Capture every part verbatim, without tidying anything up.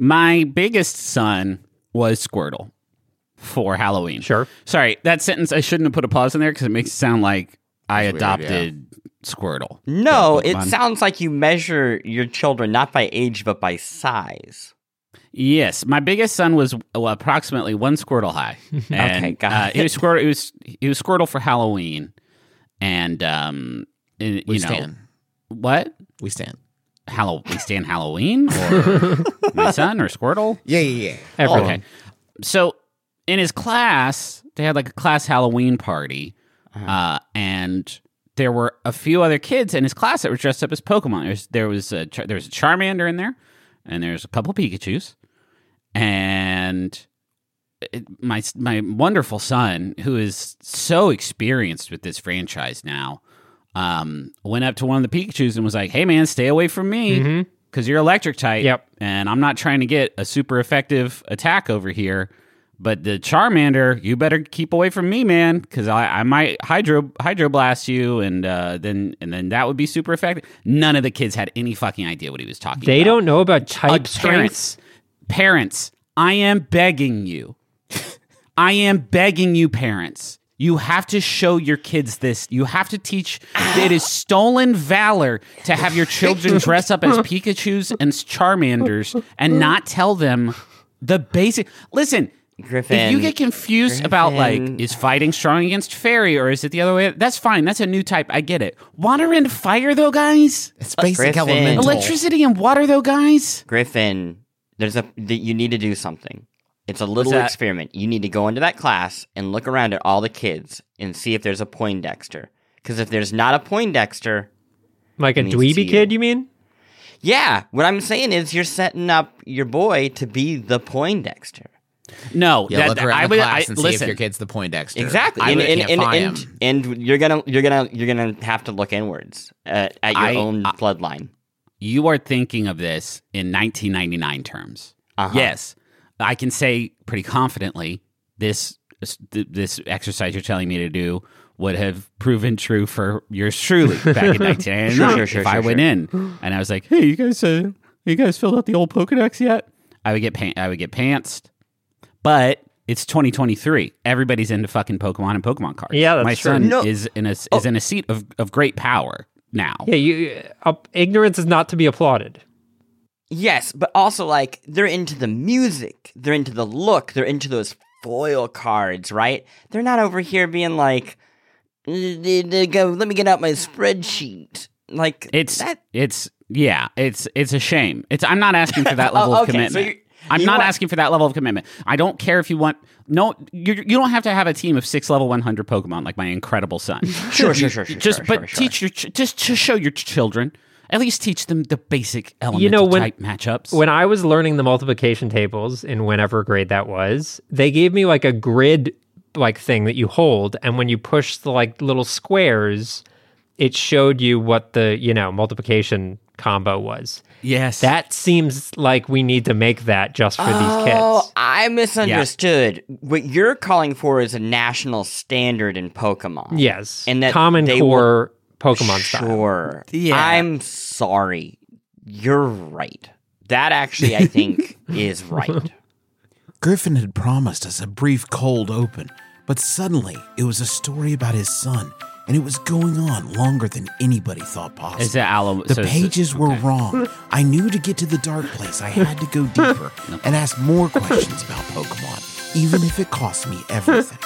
My biggest son was Squirtle for Halloween. Sure. Sorry, that sentence, I shouldn't have put a pause in there because it makes it sound like I That's adopted weird, yeah. Squirtle. No, it sounds like you measure your children not by age, but by size. Yes, my biggest son was well, approximately one Squirtle high. And, okay, got uh, it. It was Squirtle. It was it was Squirtle for Halloween, and um, it, we you stand. know what we stand. Hallow we stand Halloween or my son or Squirtle. Yeah, yeah, yeah. Everyone. Okay. So in his class, they had like a class Halloween party, uh-huh. uh, and there were a few other kids in his class that were dressed up as Pokemon. There was there was a, there was a Charmander in there, and there's a couple Pikachus. And it, my my wonderful son, who is so experienced with this franchise now, um, went up to one of the Pikachus and was like, hey, man, stay away from me because mm-hmm. you're electric type. Yep. And I'm not trying to get a super effective attack over here. But the Charmander, you better keep away from me, man, because I, I might hydro hydro blast you, and uh, then and then that would be super effective. None of the kids had any fucking idea what he was talking they about. They don't know about type strengths. Parents, I am begging you. I am begging you, parents. You have to show your kids this. You have to teach. It is stolen valor to have your children dress up as Pikachus and Charmanders and not tell them the basic. Listen, Griffin, if you get confused Griffin. about, like, is fighting strong against fairy or is it the other way? That's fine. That's a new type. I get it. Water and fire, though, guys. It's basic Griffin. elemental. Electricity and water, though, guys. Griffin. There's a the, you need to do something. It's a little experiment. You need to go into that class and look around at all the kids and see if there's a Poindexter. Because if there's not a Poindexter, like a dweeby kid, you mean? Yeah. What I'm saying is you're setting up your boy to be the Poindexter. No, yeah, that, look around I the would, class I, and I, see listen. if your kid's the Poindexter. Exactly, and, would, and, and, and, and you're gonna you're gonna you're gonna have to look inwards at, at your I, own I, bloodline. You are thinking of this in nineteen ninety-nine terms. Uh-huh. Yes, I can say pretty confidently this this exercise you're telling me to do would have proven true for yours truly back in nineteen ninety-nine. sure, sure, sure, if sure, I sure. went in and I was like, "Hey, you guys, uh, you guys filled out the old Pokédex yet?" I would get pan- I would get pantsed. But it's twenty twenty-three. Everybody's into fucking Pokemon and Pokemon cards. Yeah, that's my true. son no. is in a is oh. in a seat of of great power. Now, yeah, you uh, ignorance is not to be applauded. Yes, but also like they're into the music, they're into the look, they're into those foil cards, right? They're not over here being like, go, let me get out my spreadsheet. Like it's that- it's yeah, it's it's a shame. It's I'm not asking for that level oh, okay, of commitment. So you're- I'm you not want, asking for that level of commitment. I don't care if you want... No, you you don't have to have a team of six level one hundred Pokemon like my incredible son. sure, sure, sure, sure. Just, sure, but sure, teach sure. your... Just to show your children, at least teach them the basic element you know, when, type matchups. When I was learning the multiplication tables in whenever grade that was, they gave me like a grid-like thing that you hold, and when you push the like little squares, it showed you what the, you know, multiplication combo was. Yes. That seems like we need to make that just for oh, these kids. Oh, I misunderstood. Yeah. What you're calling for is a national standard in Pokemon. Yes. And that Common Core Pokemon sure. style. Sure. Yeah. I'm sorry. You're right. That actually, I think, is right. Griffin had promised us a brief cold open, but suddenly it was a story about his son. And it was going on longer than anybody thought possible. Is that Alan? The so, pages so, okay. were wrong. I knew to get to the dark place, I had to go deeper no. and ask more questions about Pokemon, even if it cost me everything.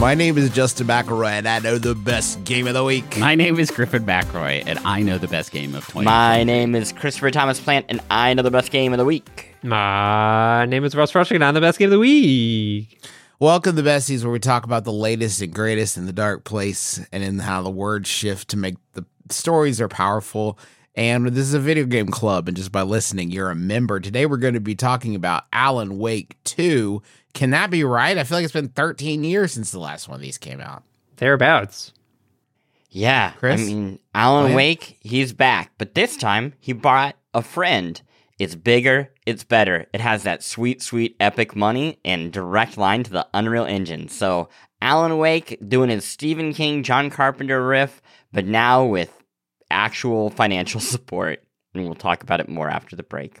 My name is Justin McElroy, and I know the best game of the week. My name is Griffin McElroy, and I know the best game of twenty twenty. My name is Christopher Thomas Plant, and I know the best game of the week. My name is Russ Rushing, and I know the best game of the week. Welcome to Besties, where we talk about the latest and greatest in the dark place, and in how the words shift to make the stories are powerful. And this is a video game club, and just by listening, you're a member. Today, we're going to be talking about Alan Wake two. Can that be right? I feel like it's been thirteen years since the last one of these came out. Thereabouts. Yeah. Chris? I mean, Alan Wake, he's back. But this time, he brought a friend. It's bigger, it's better. It has that sweet, sweet epic money and direct line to the Unreal Engine. So Alan Wake doing his Stephen King, John Carpenter riff, but now with actual financial support. And we'll talk about it more after the break.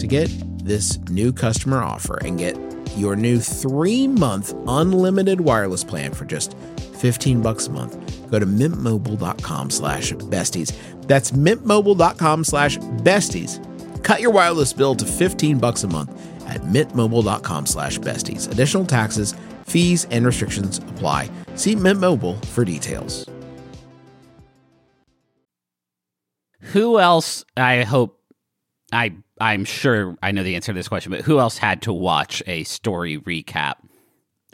To get this new customer offer and get your new three-month unlimited wireless plan for just fifteen bucks a month, go to mintmobile.com slash besties. That's mintmobile.com slash besties. Cut your wireless bill to fifteen bucks a month at mintmobile.com slash besties. Additional taxes, fees, and restrictions apply. See Mint Mobile for details. Who else, I hope, I... I'm sure I know the answer to this question, but who else had to watch a story recap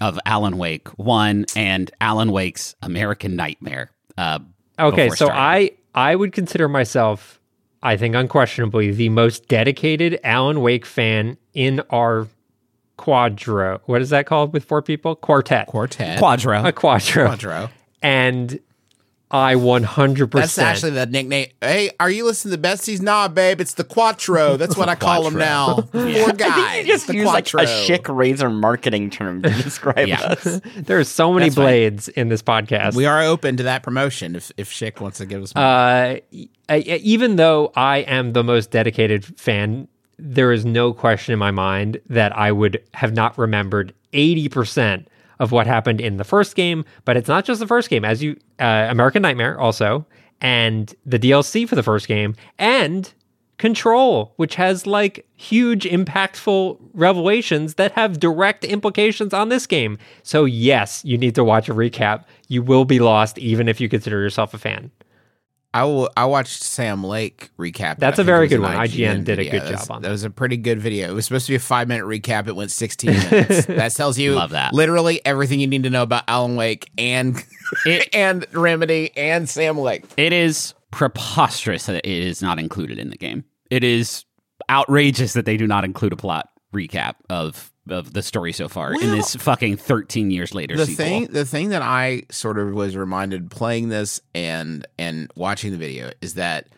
of Alan Wake one and Alan Wake's American Nightmare? Uh, okay, so I, I would consider myself, I think unquestionably, the most dedicated Alan Wake fan in our quadro. What is that called with four people? Quartet. Quartet. Quadro. A quadro. Quadro. And I one hundred percent. That's actually the nickname. Hey, are you listening to the besties? Nah, babe, it's the Quattro. That's what I call them now. Yeah. Poor guy. I think you just use like a chic razor marketing term to describe yeah. us. There are so many That's blades fine. in this podcast. We are open to that promotion if if Schick wants to give us more. Uh, even though I am the most dedicated fan, there is no question in my mind that I would have not remembered eighty percent of what happened in the first game, but it's not just the first game. As you, uh, American Nightmare also, and the D L C for the first game, and Control, which has like huge, impactful revelations that have direct implications on this game. So yes, you need to watch a recap. You will be lost, even if you consider yourself a fan. I will. I watched Sam Lake recap. That's a very good one. I G N did a good job on that. That was a pretty good video. It was supposed to be a five-minute recap. It went sixteen minutes. That tells you Love that. literally everything you need to know about Alan Wake and it, and Remedy and Sam Lake. It is preposterous that it is not included in the game. It is outrageous that they do not include a plot recap of of the story so far well, in this fucking thirteen years later the sequel. Thing, the thing that I sort of was reminded playing this and and watching the video is that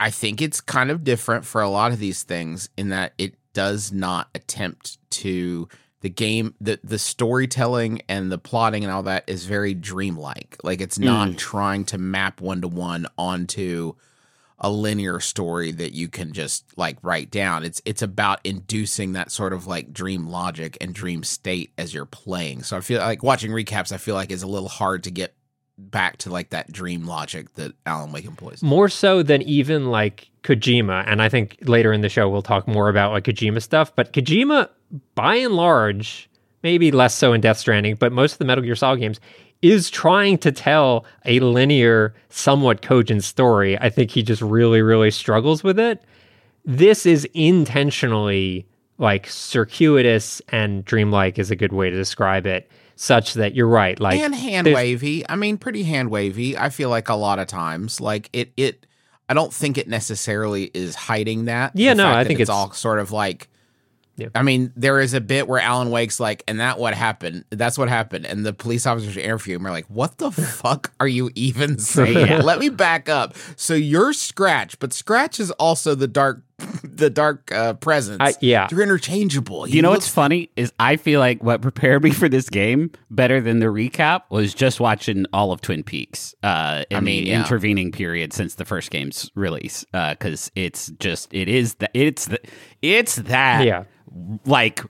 I think it's kind of different for a lot of these things in that it does not attempt to the game, the, the storytelling and the plotting and all that is very dreamlike. Like it's not mm. trying to map one-to-one onto a linear story that you can just like write down. It's it's about inducing that sort of like dream logic and dream state as you're playing. So I feel like watching recaps, I feel like is a little hard to get back to like that dream logic that Alan Wake employs. More so than even like Kojima. And I think later in the show, we'll talk more about like Kojima stuff, but Kojima by and large, maybe less so in Death Stranding, but most of the Metal Gear Solid games is trying to tell a linear, somewhat cogent story. I think he just really, really struggles with it. This is intentionally like circuitous and dreamlike is a good way to describe it, such that you're right. Like and hand wavy. I mean, pretty hand wavy. I feel like a lot of times, like it, it. I don't think it necessarily is hiding that. Yeah, no, I think it's, it's all sort of like. Yeah. I mean, there is a bit where Alan Wake's like, and that what happened, that's what happened. And the police officers interview him are like, what the fuck are you even saying? Let me back up. So you're Scratch, but Scratch is also the dark the dark uh, presence. I, yeah. They're interchangeable. You, you know what's funny is I feel like what prepared me for this game better than the recap was just watching all of Twin Peaks uh, in I mean, the yeah. intervening period since the first game's release. Because uh, it's just, it is, the, it's, the, it's that, yeah. like,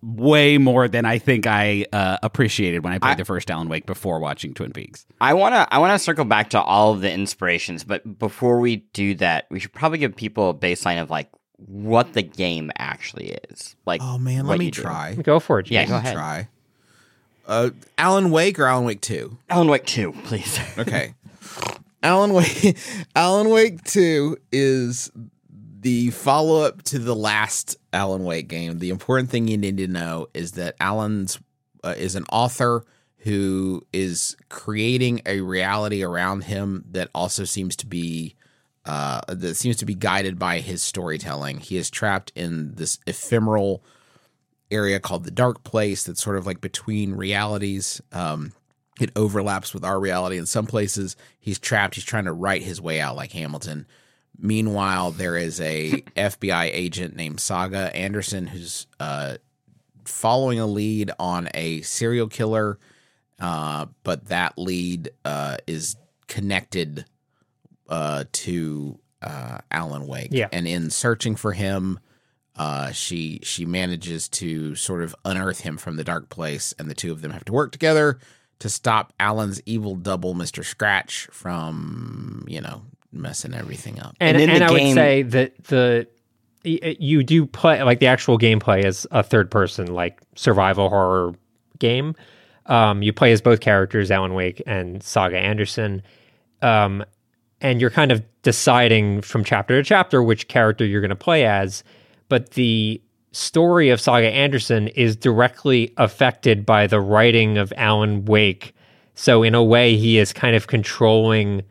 way more than I think I uh, appreciated when I played I, the first Alan Wake before watching Twin Peaks. I want to I want to circle back to all of the inspirations, but before we do that, we should probably give people a baseline of like what the game actually is. Like, oh man, let me try. Do. Go for it. James. Yeah, go ahead. Try. Uh, Alan Wake or Alan Wake two? Alan Wake two, please. Okay. Alan Wake Alan Wake two is the follow-up to the last Alan Wake game. The important thing you need to know is that Alan's uh, is an author who is creating a reality around him that also seems to be uh, that seems to be guided by his storytelling. He is trapped in this ephemeral area called the Dark Place that's sort of like between realities. Um, it overlaps with our reality in some places. He's trapped. He's trying to write his way out like Hamilton. Meanwhile, there is a F B I agent named Saga Anderson who's uh, following a lead on a serial killer, uh, but that lead uh, is connected uh, to uh, Alan Wake. Yeah. And in searching for him, uh, she she manages to sort of unearth him from the Dark Place, and the two of them have to work together to stop Alan's evil double, Mister Scratch, from, you know, messing everything up. And, and, and I game, would say that the you do play, like, the actual gameplay is a third person, like, survival horror game. Um, you play as both characters, Alan Wake and Saga Anderson, um, and you're kind of deciding from chapter to chapter which character you're going to play as, but the story of Saga Anderson is directly affected by the writing of Alan Wake, so in a way he is kind of controlling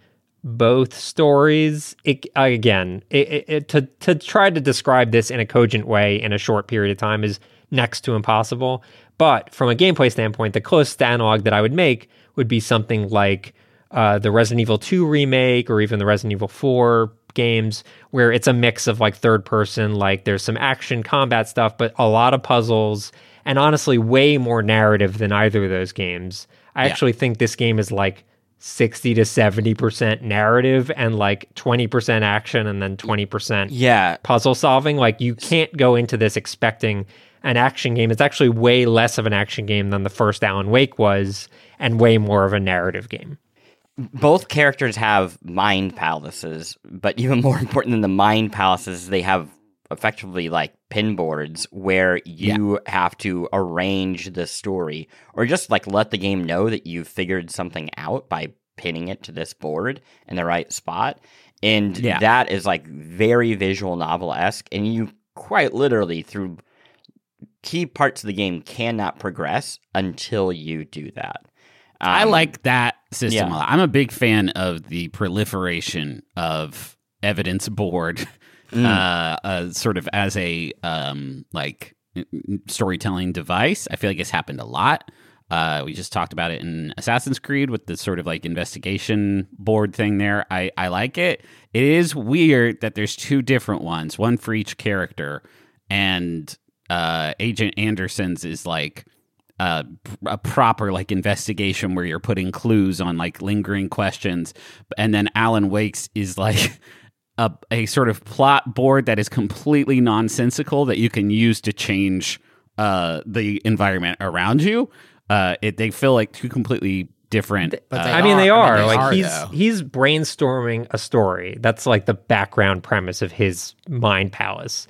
both stories. It, again, it, it, to to try to describe this in a cogent way in a short period of time is next to impossible. But from a gameplay standpoint, the closest analog that I would make would be something like uh, the Resident Evil two remake or even the Resident Evil four games, where it's a mix of, like, third person, like, there's some action combat stuff, but a lot of puzzles, and honestly way more narrative than either of those games. I yeah. actually think this game is like sixty to seventy percent narrative and like twenty percent action and then twenty percent yeah. puzzle solving. Like, you can't go into this expecting an action game. It's actually way less of an action game than the first Alan Wake was and way more of a narrative game. Both characters have mind palaces, but even more important than the mind palaces, they have effectively like pin boards where you yeah. have to arrange the story or just like let the game know that you've figured something out by pinning it to this board in the right spot. And yeah. that is like very visual novel-esque, and you quite literally through key parts of the game cannot progress until you do that. Um, I like that system yeah. a lot. I'm a big fan of the proliferation of evidence board Mm. Uh, uh, sort of as a um, like storytelling device. I feel like it's happened a lot. Uh, we just talked about it in Assassin's Creed with the sort of like investigation board thing there. I, I like it. It is weird that there's two different ones, one for each character, and uh, Agent Anderson's is like Uh, a proper like investigation where you're putting clues on like lingering questions, and then Alan Wake's is like a, a sort of plot board that is completely nonsensical that you can use to change uh, the environment around you. Uh, it they feel like two completely different. But uh, I mean, they are. I mean, they like are, he's though. he's brainstorming a story. That's like the background premise of his mind palace,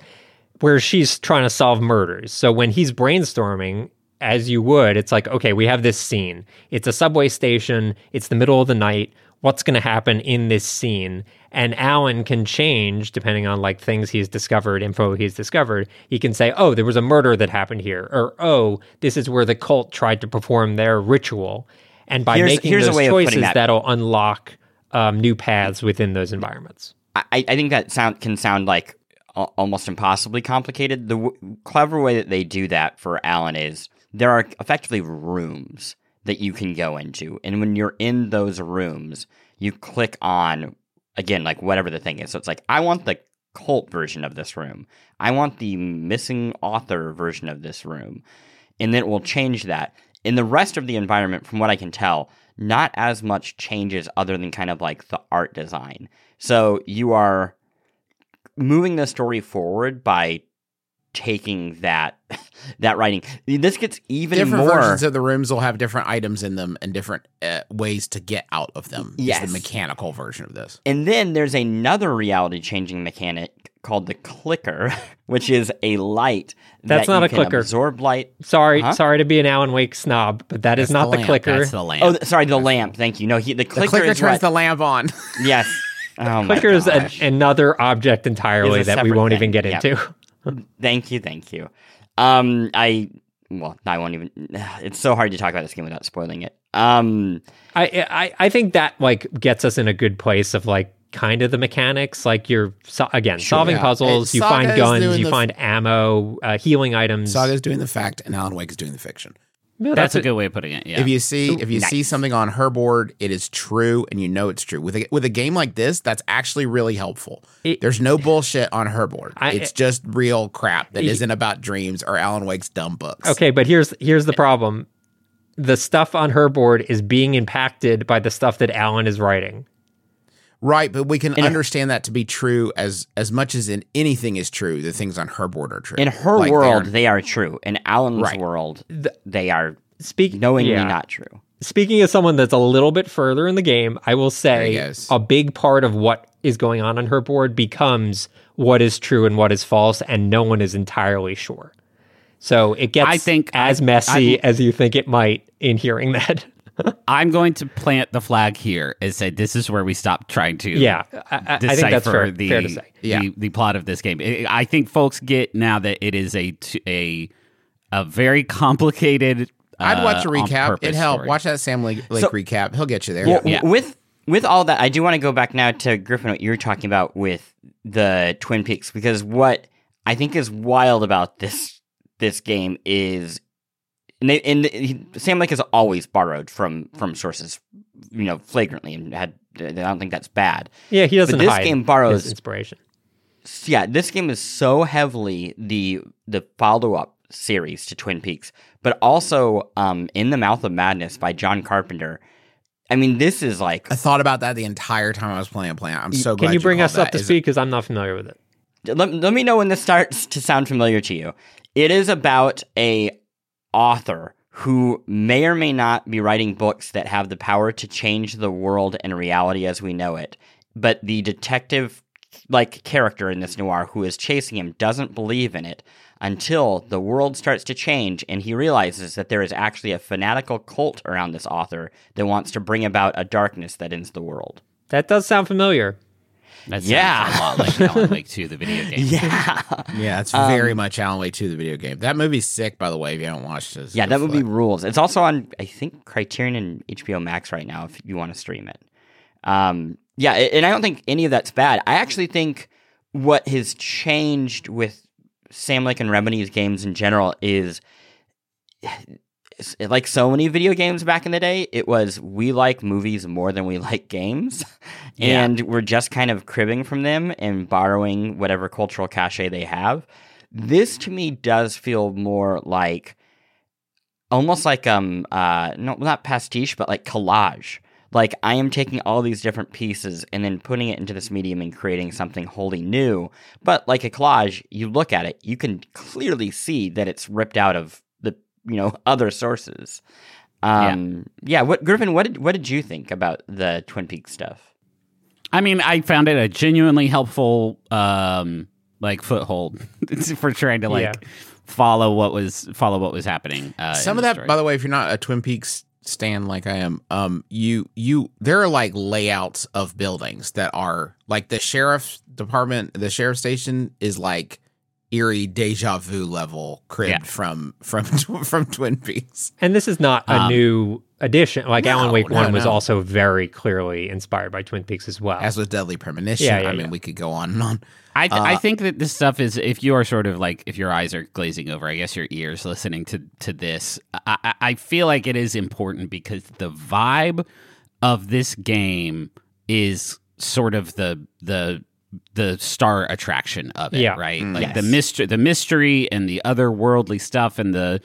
where she's trying to solve murders. So when he's brainstorming, as you would, it's like, okay, we have this scene. It's a subway station. It's the middle of the night. What's going to happen in this scene? And Alan can change depending on like things he's discovered, info he's discovered. He can say, oh, there was a murder that happened here. Or, oh, this is where the cult tried to perform their ritual. And by here's, making here's those choices, that. that'll unlock um, new paths within those environments. I, I think that sound can sound like almost impossibly complicated. The w- clever way that they do that for Alan is there are effectively rooms that you can go into. And when you're in those rooms, you click on, again, like whatever the thing is. So it's like, I want the cult version of this room. I want the missing author version of this room. And then it will change that. In the rest of the environment, from what I can tell, not as much changes other than kind of like the art design. So you are moving the story forward by taking that that writing. This gets even different more... Different versions of the rooms will have different items in them and different uh, ways to get out of them. Yes. It's the mechanical version of this. And then there's another reality-changing mechanic called the clicker, which is a light that's that not you a can clicker. Absorb light. Sorry, huh? sorry to be an Alan Wake snob, but that that's is not the, the clicker. That's the lamp. Oh, sorry, the that's lamp. Thank you. No, he, the clicker is The clicker is turns what? the lamp on. Yes. Oh, the clicker is a, another object entirely that we won't thing. even get yep. into. Thank you, thank you. Um, I well, I won't even. It's so hard to talk about this game without spoiling it. Um, I, I I think that like gets us in a good place of like kind of the mechanics. Like you're so, again sure, solving yeah. puzzles, it's you Saga find guns, you f- find ammo, uh, healing items. Saga's doing the fact, and Alan Wake is doing the fiction. No, that's, that's a, a good way of putting it. Yeah. If you see Ooh, if you nice. see something on her board, it is true, and you know it's true. With a, with a game like this, that's actually really helpful. It, There's no bullshit on her board. I, it's it, just real crap that it, isn't about dreams or Alan Wake's dumb books. Okay, but here's here's the problem: the stuff on her board is being impacted by the stuff that Alan is writing. Right, but we can in understand her, that to be true as as much as in anything is true, the things on her board are true. In her like world, they are, they are true. In Alan's right. world, they are Speak, knowingly yeah. not true. Speaking as someone that's a little bit further in the game, I will say a big part of what is going on on her board becomes what is true and what is false, and no one is entirely sure. So it gets I think as I, messy I, as you think it might in hearing that. I'm going to plant the flag here and say this is where we stop trying to yeah, I, I, decipher I think that's fair, the, fair to say. Yeah. the the plot of this game. It, I think folks get now that it is a a a very complicated. Uh, I'd watch a recap. It helped. Watch that Sam Lake, Lake so, recap. He'll get you there. Well, yeah. With with all that, I do want to go back now to Griffin. What you were talking about with the Twin Peaks, because what I think is wild about this this game is. And, they, and he, Sam Lake has always borrowed from, from sources, you know, flagrantly, and had. I don't think that's bad. Yeah, he doesn't. But this hide game borrows his inspiration. Yeah, this game is so heavily the the follow up series to Twin Peaks, but also um, In the Mouth of Madness by John Carpenter. I mean, this is like I thought about that the entire time I was playing. Playing, I'm so. Can glad you bring you us up that. to speed because I'm not familiar with it. Let Let me know when this starts to sound familiar to you. It is about a. author who may or may not be writing books that have the power to change the world and reality as we know it. But the detective-like character in this noir who is chasing him doesn't believe in it until the world starts to change and he realizes that there is actually a fanatical cult around this author that wants to bring about a darkness that ends the world. That does sound familiar. That yeah. a lot like Alan Wake two, the video game. Yeah. Yeah, it's very um, much Alan Wake two, the video game. That movie's sick, by the way, if you haven't watched it. Yeah, that movie rules. It's also on, I think, Criterion and H B O Max right now if you want to stream it. Um, yeah, and I don't think any of that's bad. I actually think what has changed with Sam Lake and Remedy's games in general is... Like so many video games back in the day, it was we like movies more than we like games, yeah. and we're just kind of cribbing from them and borrowing whatever cultural cachet they have. This to me does feel more like, almost like um uh no not pastiche but like collage. Like I am taking all these different pieces and then putting it into this medium and creating something wholly new. But like a collage, you look at it, you can clearly see that it's ripped out of. You know, other sources. Um, yeah. yeah. What Griffin? What did what did you think about the Twin Peaks stuff? I mean, I found it a genuinely helpful, um, like foothold for trying to like yeah. follow what was follow what was happening. Uh, Some of that, story. By the way, if you're not a Twin Peaks stan like I am, um, you you there are like layouts of buildings that are like the sheriff's department, the sheriff's station is like. Eerie deja vu level cribbed yeah. from from from Twin Peaks, and this is not a um, new addition. Like no, Alan Wake no, One no. was also very clearly inspired by Twin Peaks as well, as was Deadly Premonition. Yeah, yeah, I mean, yeah. we could go on and on. I th- uh, I think that this stuff is if you are sort of like if your eyes are glazing over, I guess your ears listening to to this. I, I feel like it is important because the vibe of this game is sort of the the the star attraction of it, yeah. right? Like yes. the mystery, the mystery and the otherworldly stuff and the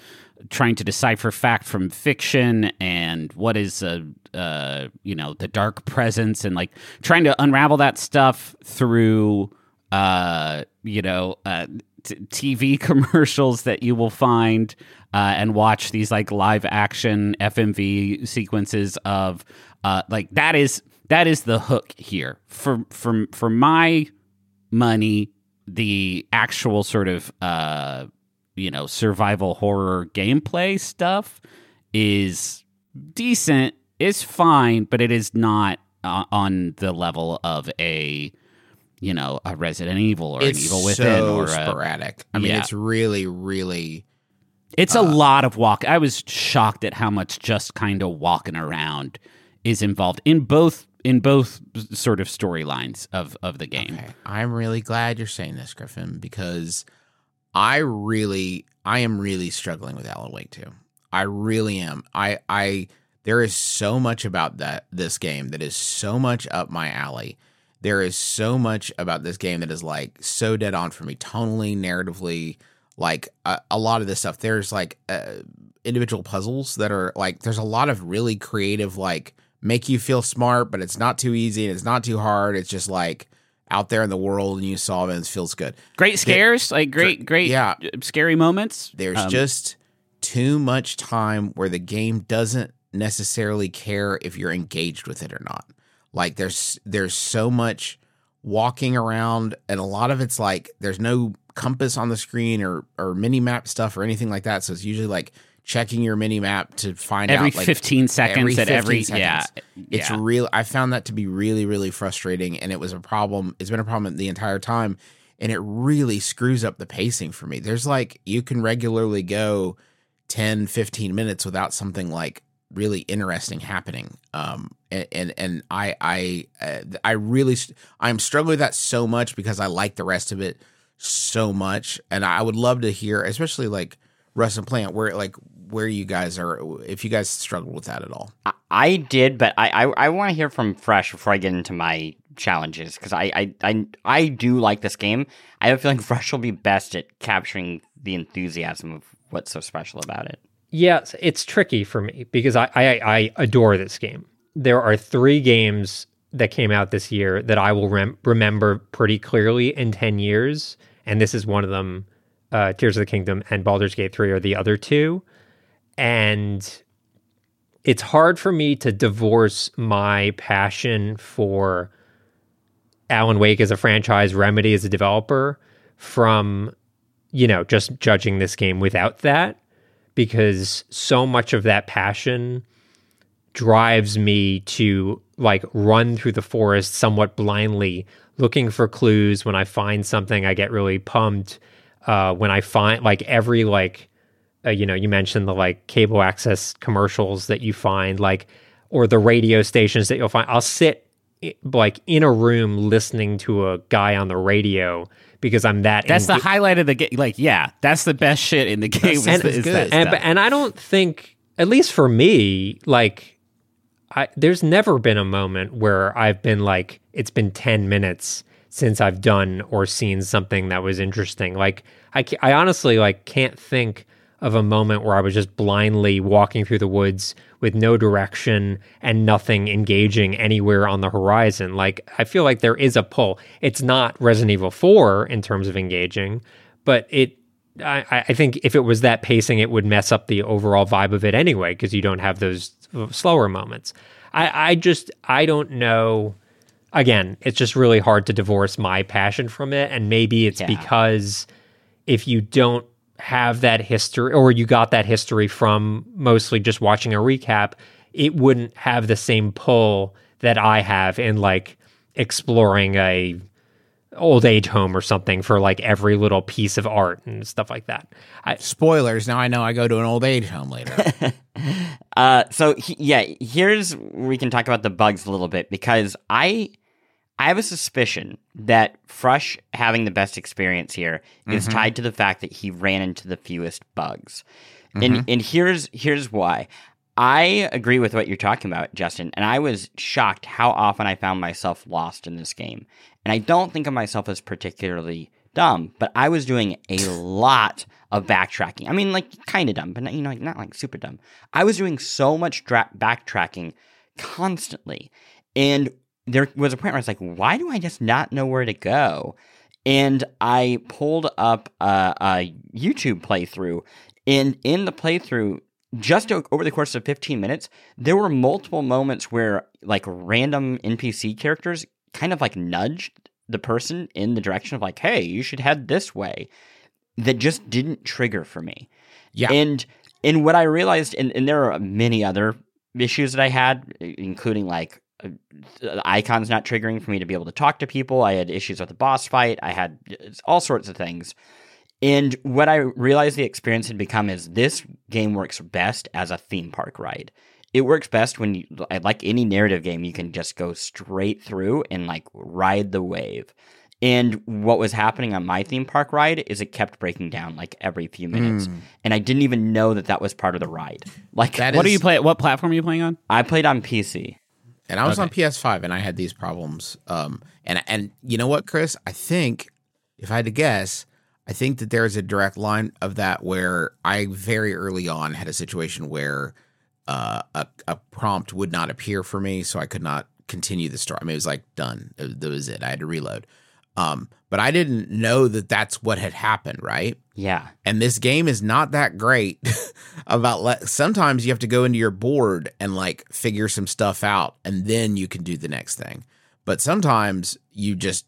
trying to decipher fact from fiction and what is, a, uh, you know, the dark presence and like trying to unravel that stuff through, uh, you know, uh, t- T V commercials that you will find uh, and watch these like live action F M V sequences of uh, like that is that is the hook here for for for my money. The actual sort of uh, you know, survival horror gameplay stuff is decent, is fine, but it is not uh, on the level of a, you know, a Resident Evil or it's an Evil Within. So or a, sporadic. I mean, yeah. it's really, really... It's uh, a lot of walk. I was shocked at how much just kind of walking around is involved in both in both sort of storylines of, of the game. Okay. I'm really glad you're saying this, Griffin, because... I really, I am really struggling with Alan Wake two. I really am. I, I, there is so much about that, this game that is so much up my alley. There is so much about this game that is like so dead on for me, tonally, narratively, like a, a lot of this stuff. There's like uh, individual puzzles that are like, there's a lot of really creative, like make you feel smart, but it's not too easy and it's not too hard. It's just like, out there in the world and you solve it and it feels good. Great scares, it, like great, great yeah. scary moments. There's um, just too much time where the game doesn't necessarily care if you're engaged with it or not. Like there's there's so much walking around and a lot of it's like there's no compass on the screen or or mini map stuff or anything like that. So it's usually like checking your mini map to find every out like, fifteen seconds every at fifteen every seconds. yeah it's yeah. real. I found that to be really really frustrating, and it was a problem. It's been a problem the entire time, and it really screws up the pacing for me. There's like you can regularly go ten, fifteen minutes without something like really interesting happening. Um, and and, and I I uh, I really I'm struggling with that so much because I like the rest of it so much, and I would love to hear, especially like Russ and Plant, where like where you guys are, if you guys struggled with that at all. I, I did, but I I, I want to hear from Fresh before I get into my challenges, because I, I I I do like this game. I have a feeling Fresh will be best at capturing the enthusiasm of what's so special about it. Yes, it's tricky for me because I I, I adore this game. There are three games that came out this year that I will rem- remember pretty clearly in ten years, and this is one of them. Uh, Tears of the Kingdom and Baldur's Gate three are the other two. And it's hard for me to divorce my passion for Alan Wake as a franchise, Remedy as a developer, from, you know, just judging this game without that, because so much of that passion drives me to, like, run through the forest somewhat blindly, looking for clues. When I find something, I get really pumped. Uh, when I find, like, every, like, uh, you know, you mentioned the, like, cable access commercials that you find, like, or the radio stations that you'll find. I'll sit, like, in a room listening to a guy on the radio because I'm that... That's enga- the highlight of the game. Like, yeah, that's the best shit in the game. Is, and, is good. That and, and I don't think, at least for me, like, I, there's never been a moment where I've been, like, it's been ten minutes since I've done or seen something that was interesting. Like, I, I honestly, like, can't think of a moment where I was just blindly walking through the woods with no direction and nothing engaging anywhere on the horizon. Like, I feel like there is a pull. It's not Resident Evil four in terms of engaging, but it, I, I think if it was that pacing, it would mess up the overall vibe of it anyway, because you don't have those slower moments. I, I just, I don't know... Again, it's just really hard to divorce my passion from it, and maybe it's yeah. because if you don't have that history, or you got that history from mostly just watching a recap, it wouldn't have the same pull that I have in, like, exploring a old age home or something for, like, every little piece of art and stuff like that. I, Spoilers, now I know I go to an old age home later. uh, so, he, yeah, here's where we can talk about the bugs a little bit, because I... I have a suspicion that Fresh having the best experience here is mm-hmm. tied to the fact that he ran into the fewest bugs. Mm-hmm. And and here's here's why. I agree with what you're talking about, Justin, and I was shocked how often I found myself lost in this game. And I don't think of myself as particularly dumb, but I was doing a lot of backtracking. I mean, like, kind of dumb, but not, you know, like, not like super dumb. I was doing so much dra- backtracking constantly. And there was a point where I was like, why do I just not know where to go? And I pulled up a, a YouTube playthrough, and in the playthrough, just over the course of fifteen minutes, there were multiple moments where, like, random N P C characters kind of, like, nudged the person in the direction of, like, hey, you should head this way, that just didn't trigger for me. Yeah. And and what I realized, and, and there are many other issues that I had, including, like, icons not triggering for me to be able to talk to people. I had issues with the boss fight. I had all sorts of things. And what I realized the experience had become is this game works best as a theme park ride. It works best when, you, like any narrative game, you can just go straight through and, like, ride the wave. And what was happening on my theme park ride is it kept breaking down, like, every few minutes. Mm. And I didn't even know that that was part of the ride. Like, that what is, are you play? What platform are you playing on? I played on P C. And I was okay. on P S five, and I had these problems. Um, and and you know what, Chris? I think, if I had to guess, I think that there is a direct line of that where I very early on had a situation where uh, a, a prompt would not appear for me, so I could not continue the story. I mean, it was like done. It, that was it. I had to reload. Um, but I didn't know that that's what had happened, right? Yeah. And this game is not that great about, le- sometimes you have to go into your board and, like, figure some stuff out, and then you can do the next thing. But sometimes you just,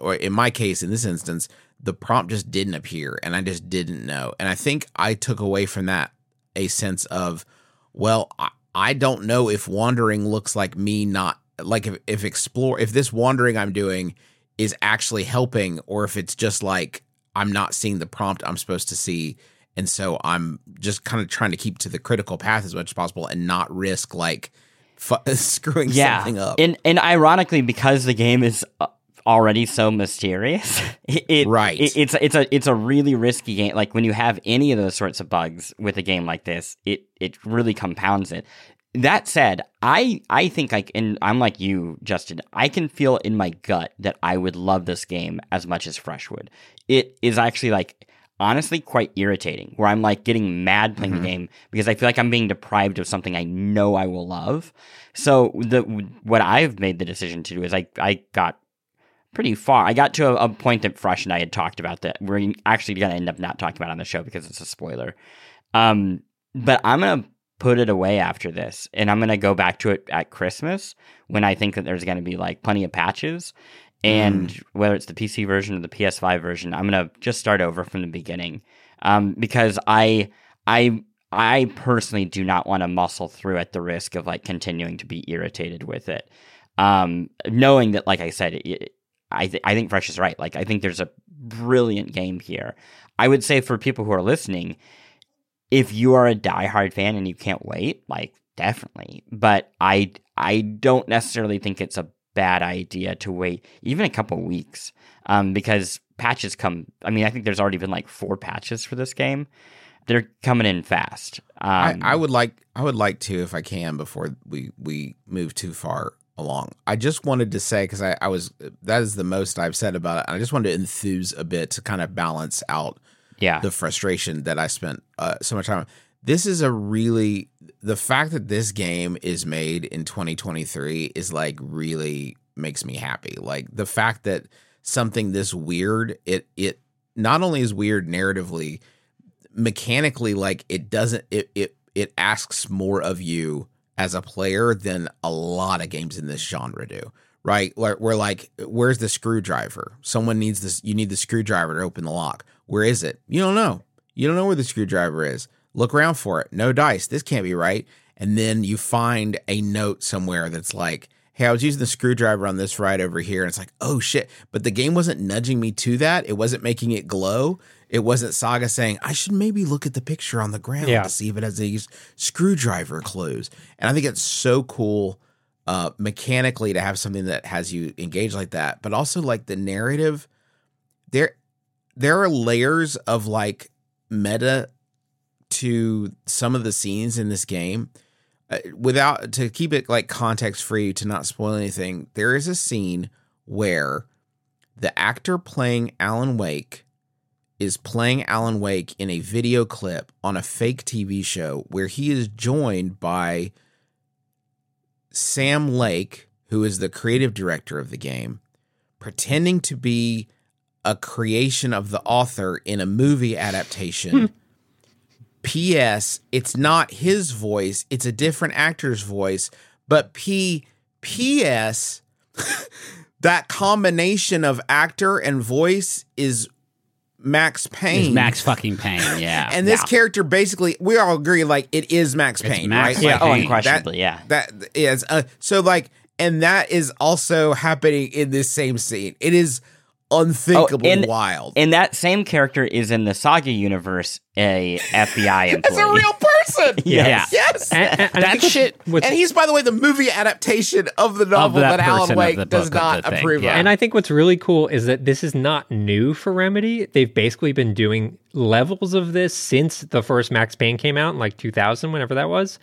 or in my case, in this instance, the prompt just didn't appear, and I just didn't know. And I think I took away from that a sense of, well, I, I don't know if wandering looks like me not, like if, if explore, if this wandering I'm doing is actually helping, or if it's just like I'm not seeing the prompt I'm supposed to see. And so I'm just kind of trying to keep to the critical path as much as possible and not risk like f- screwing yeah. something up. And, and ironically, because the game is uh, already so mysterious, it, it, right. it, it's, it's a, it's a really risky game. Like when you have any of those sorts of bugs with a game like this, it, it really compounds it. That said, I, I think, like, and I'm like you, Justin, I can feel in my gut that I would love this game as much as Fresh would. It is actually, like, honestly quite irritating, where I'm, like, getting mad playing mm-hmm. the game because I feel like I'm being deprived of something I know I will love. So the what I've made the decision to do is I, I got pretty far. I got to a, a point that Fresh and I had talked about that we're actually going to end up not talking about on the show because it's a spoiler. Um, but I'm going to put it away after this, and I'm going to go back to it at Christmas when I think that there's going to be, like, plenty of patches, and mm. whether it's the P C version or the P S five version, I'm going to just start over from the beginning, um, because I I I personally do not want to muscle through at the risk of, like, continuing to be irritated with it, um, knowing that, like I said, it, I th- I think Fresh is right. Like, I think there's a brilliant game here. I would say for people who are listening, if you are a diehard fan and you can't wait, like, definitely. But I, I don't necessarily think it's a bad idea to wait even a couple weeks, um, because patches come. I mean, I think there's already been like four patches for this game. They're coming in fast. Um, I, I would like, I would like to, if I can, before we, we move too far along. I just wanted to say, because I, I was that is the most I've said about it. I just wanted to enthuse a bit to kind of balance out. Yeah. The frustration that I spent uh, so much time on. This is a really, the fact that this game is made in twenty twenty-three is like really makes me happy. Like the fact that something this weird, it it not only is weird narratively, mechanically, like it doesn't, it it it asks more of you as a player than a lot of games in this genre do. Right? We're like, where's the screwdriver? Someone needs this. You need the screwdriver to open the lock. Where is it? You don't know. You don't know where the screwdriver is. Look around for it. No dice. This can't be right. And then you find a note somewhere that's like, hey, I was using the screwdriver on this ride over here. And it's like, oh, shit. But the game wasn't nudging me to that. It wasn't making it glow. It wasn't Saga saying, I should maybe look at the picture on the ground yeah. to see if it has these screwdriver clues. And I think it's so cool uh, mechanically to have something that has you engaged like that. But also like the narrative there. There are layers of like meta to some of the scenes in this game uh, without to keep it like context free, to not spoil anything. There is a scene where the actor playing Alan Wake is playing Alan Wake in a video clip on a fake T V show where he is joined by Sam Lake, who is the creative director of the game, pretending to be a creation of the author in a movie adaptation. P S It's not his voice. It's a different actor's voice. But P. P.S. that combination of actor and voice is Max Payne. It's Max fucking Payne, yeah. And this yeah. character basically, we all agree, like, it is Max it's Payne, Max right? Yeah, Payne. Oh, unquestionably, yeah. That is, uh, so like, and that is also happening in this same scene. It is unthinkable oh, and, wild. And that same character is in the Saga universe, a F B I employee. It's a real person! Yes. Yeah. Yes! And, and, and that shit. With, and he's, by the way, the movie adaptation of the novel of that, that Alan Wake does not approve of. Yeah. And I think what's really cool is that this is not new for Remedy. They've basically been doing levels of this since the first Max Payne came out in like two thousand, whenever that was.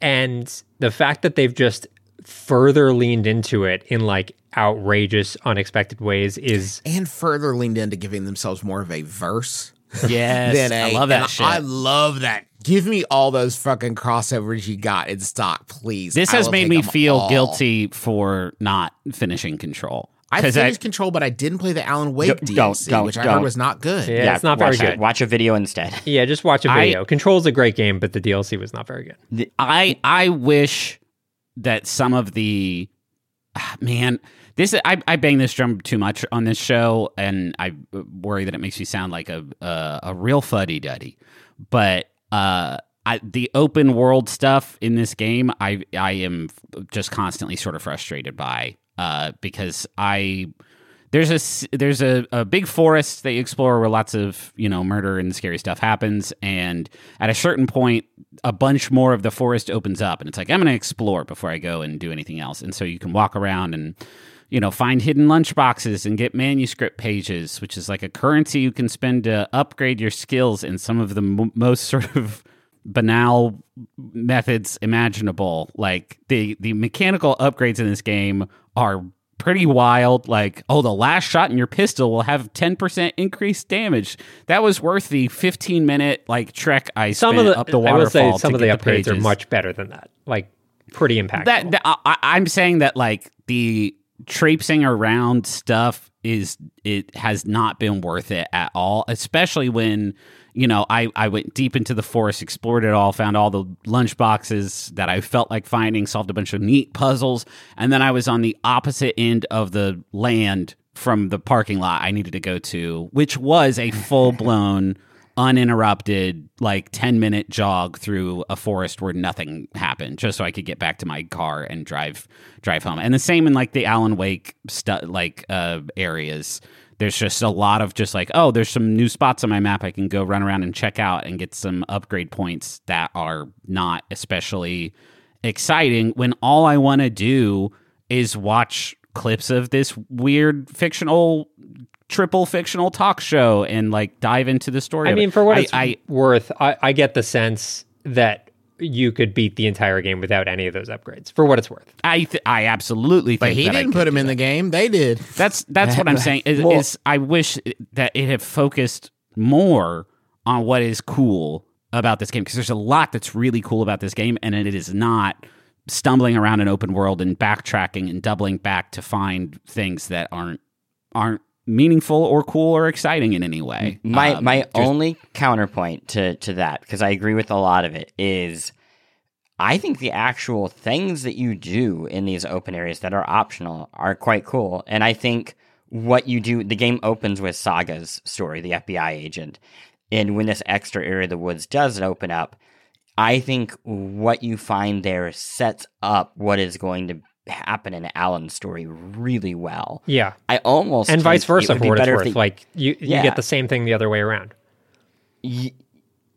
And the fact that they've just further leaned into it in like outrageous, unexpected ways is, and further leaned into giving themselves more of a verse. Yes, than a, I love that shit. I love that. Give me all those fucking crossovers you got in stock, please. This I has made me feel all. guilty for not finishing Control. I finished I, Control, but I didn't play the Alan Wake d- D L C, don't, don't, which I don't. heard was not good. Yeah, yeah it's not very good. It. Watch a video instead. Yeah, just watch a video. I, Control's a great game, but the D L C was not very good. The, I I wish that some of the man. This I, I bang this drum too much on this show, and I worry that it makes me sound like a a, a real fuddy-duddy. But uh, I, the open world stuff in this game, I I am just constantly sort of frustrated by uh, because I there's a there's a, a big forest that you explore where lots of you know murder and scary stuff happens, and at a certain point, a bunch more of the forest opens up, and it's like I'm going to explore before I go and do anything else, and so you can walk around and. You know, find hidden lunchboxes and get manuscript pages, which is like a currency you can spend to upgrade your skills in some of the m- most sort of banal methods imaginable. Like the, the mechanical upgrades in this game are pretty wild. Like, oh, the last shot in your pistol will have ten percent increased damage. That was worth the fifteen minute like trek I some spent of the, up the waterfall. I will say some of the upgrades the are much better than that. Like, pretty impactful. That, that, I, I'm saying that like the traipsing around stuff is it has not been worth it at all, especially when you know I, I went deep into the forest, explored it all, found all the lunch boxes that I felt like finding, solved a bunch of neat puzzles, and then I was on the opposite end of the land from the parking lot I needed to go to, which was a full-blown uninterrupted like ten minute jog through a forest where nothing happened just so I could get back to my car and drive drive home. And the same in like the Alan Wake stu- like uh areas. There's just a lot of just like, oh, there's some new spots on my map I can go run around and check out and get some upgrade points that are not especially exciting when all I want to do is watch clips of this weird fictional triple fictional talk show and like dive into the story. I mean, for what I, it's I, worth, I, I get the sense that you could beat the entire game without any of those upgrades. For what it's worth, I th- I absolutely. But think he that didn't put him in that. The game; they did. That's that's what I'm saying. Is, well, is I wish that it had focused more on what is cool about this game, because there's a lot that's really cool about this game, and it is not stumbling around an open world and backtracking and doubling back to find things that aren't aren't. meaningful or cool or exciting in any way. My um, my only counterpoint to, to that, because I agree with a lot of it, is I think the actual things that you do in these open areas that are optional are quite cool. And I think what you do, the game opens with Saga's story, the F B I agent. And when this extra area of the woods does open up, I think what you find there sets up what is going to happen in Alan's story really well. Yeah. I almost and vice versa for what it's worth. They, like you, you yeah. get the same thing the other way around. Y-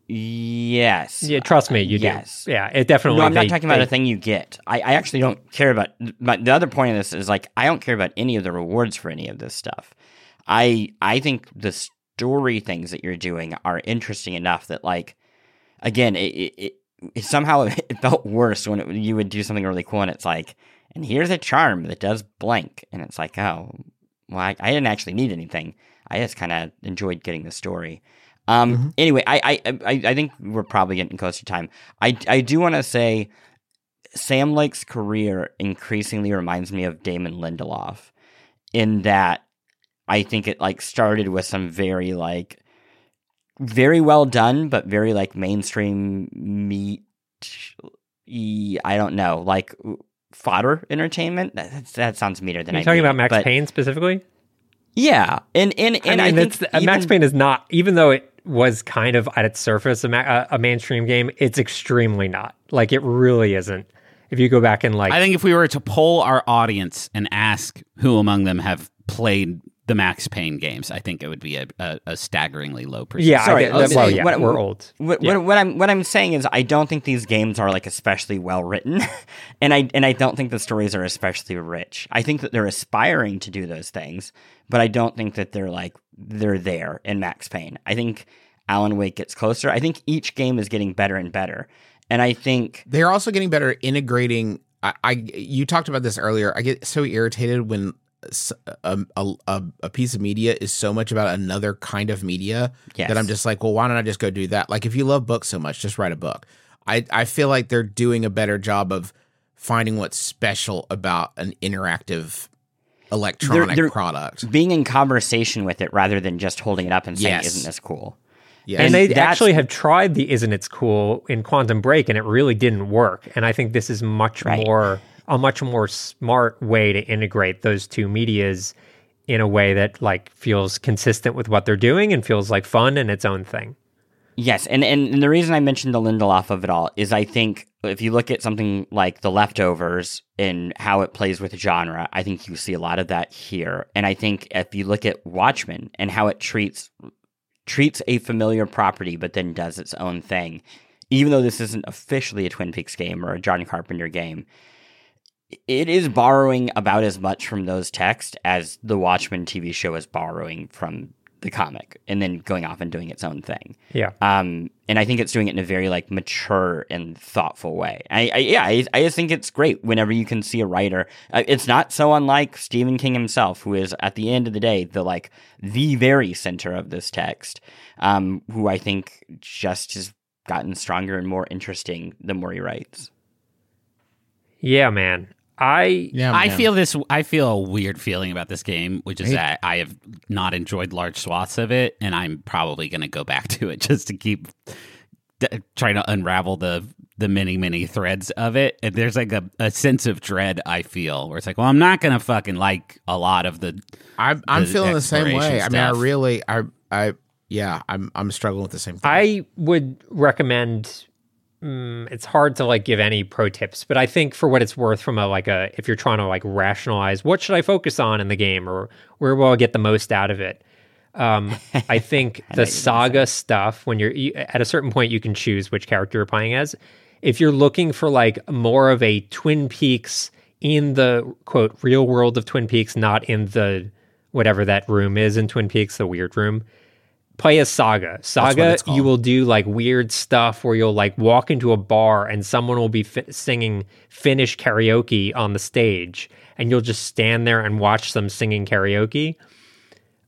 yes. Yeah, trust me, you uh, yes. do. Yeah, it definitely. No, I'm they, not talking they, about a thing you get. I, I actually don't care about. But the other point of this is like I don't care about any of the rewards for any of this stuff. I I think the story things that you're doing are interesting enough that like again it, it, it somehow it felt worse when it, you would do something really cool and it's like. And here's a charm that does blank. And it's like, oh, well, I, I didn't actually need anything. I just kind of enjoyed getting the story. Um, mm-hmm. Anyway, I, I I I think we're probably getting close to time. I, I do want to say Sam Lake's career increasingly reminds me of Damon Lindelof in that I think it like started with some very like very well done, but very like mainstream meat. I don't know, like fodder entertainment. That, that sounds meaner than I. Are you I talking mean, about Max but, Payne specifically? Yeah, and and and I, mean, I think that's, even, Max Payne is not, even though it was kind of at its surface a, a mainstream game, it's extremely not. Like it really isn't. If you go back and like, I think if we were to poll our audience and ask who among them have played the Max Payne games, I think it would be a, a, a staggeringly low percentage. Yeah, sorry, I, I, well, yeah, what, we're old. What, yeah. what, what I'm what I'm saying is, I don't think these games are like especially well written, and I and I don't think the stories are especially rich. I think that they're aspiring to do those things, but I don't think that they're like they're there in Max Payne. I think Alan Wake gets closer. I think each game is getting better and better, and I think they're also getting better at integrating. I, I you talked about this earlier. I get so irritated when. A, a, a piece of media is so much about another kind of media yes. that I'm just like, well, why don't I just go do that? Like, if you love books so much, just write a book. I, I feel like they're doing a better job of finding what's special about an interactive electronic they're, they're product. Being in conversation with it rather than just holding it up and saying, yes. isn't this cool? Yes. And, and they actually have tried the isn't it's cool in Quantum Break, and it really didn't work. And I think this is much right. more... a much more smart way to integrate those two medias in a way that like feels consistent with what they're doing and feels like fun and its own thing. Yes, and, and the reason I mentioned the Lindelof of it all is I think if you look at something like The Leftovers and how it plays with genre, I think you see a lot of that here. And I think if you look at Watchmen and how it treats treats a familiar property but then does its own thing, even though this isn't officially a Twin Peaks game or a John Carpenter game, it is borrowing about as much from those texts as the Watchmen T V show is borrowing from the comic and then going off and doing its own thing. Yeah. Um, and I think it's doing it in a very like mature and thoughtful way. I, I yeah, I, I just think it's great whenever you can see a writer. Uh, it's not so unlike Stephen King himself, who is at the end of the day, the like the very center of this text, um, who I think just has gotten stronger and more interesting the more he writes. Yeah, man. I yeah, I feel this. I feel a weird feeling about this game, which is that I have not enjoyed large swaths of it, and I'm probably going to go back to it just to keep d- trying to unravel the the many many threads of it. And there's like a, a sense of dread I feel, where it's like, well, I'm not going to fucking like a lot of the. I'm I'm the feeling the same way. Stuff. I mean, I really, I I yeah, I'm I'm struggling with the same thing. I would recommend. Mm, it's hard to like give any pro tips, but I think for what it's worth, from a like a if you're trying to like rationalize what should I focus on in the game or where will I get the most out of it, um, I think I the saga stuff, when you're you, at a certain point you can choose which character you're playing as. If you're looking for like more of a Twin Peaks in the quote real world of Twin Peaks, not in the whatever that room is in Twin Peaks, the weird room. Play as Saga. Saga, you will do like weird stuff where you'll like walk into a bar and someone will be fi- singing Finnish karaoke on the stage, and you'll just stand there and watch them singing karaoke.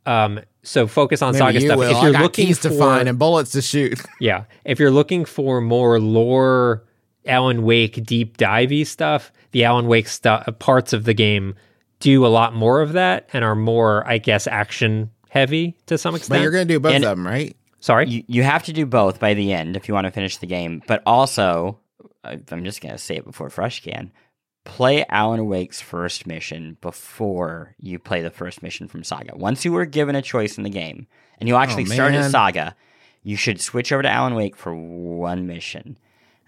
Um, so focus on Maybe Saga stuff. Will. If you're I got looking keys for, to find and bullets to shoot. Yeah, if you're looking for more lore, Alan Wake deep divey stuff, the Alan Wake stuff parts of the game do a lot more of that and are more, I guess, action. Heavy to some extent. But you're going to do both and, of them, right? Sorry? You, you have to do both by the end if you want to finish the game. But also, I'm just going to say it before Fresh can, play Alan Wake's first mission before you play the first mission from Saga. Once you were given a choice in the game, and you actually oh, start as Saga, you should switch over to Alan Wake for one mission.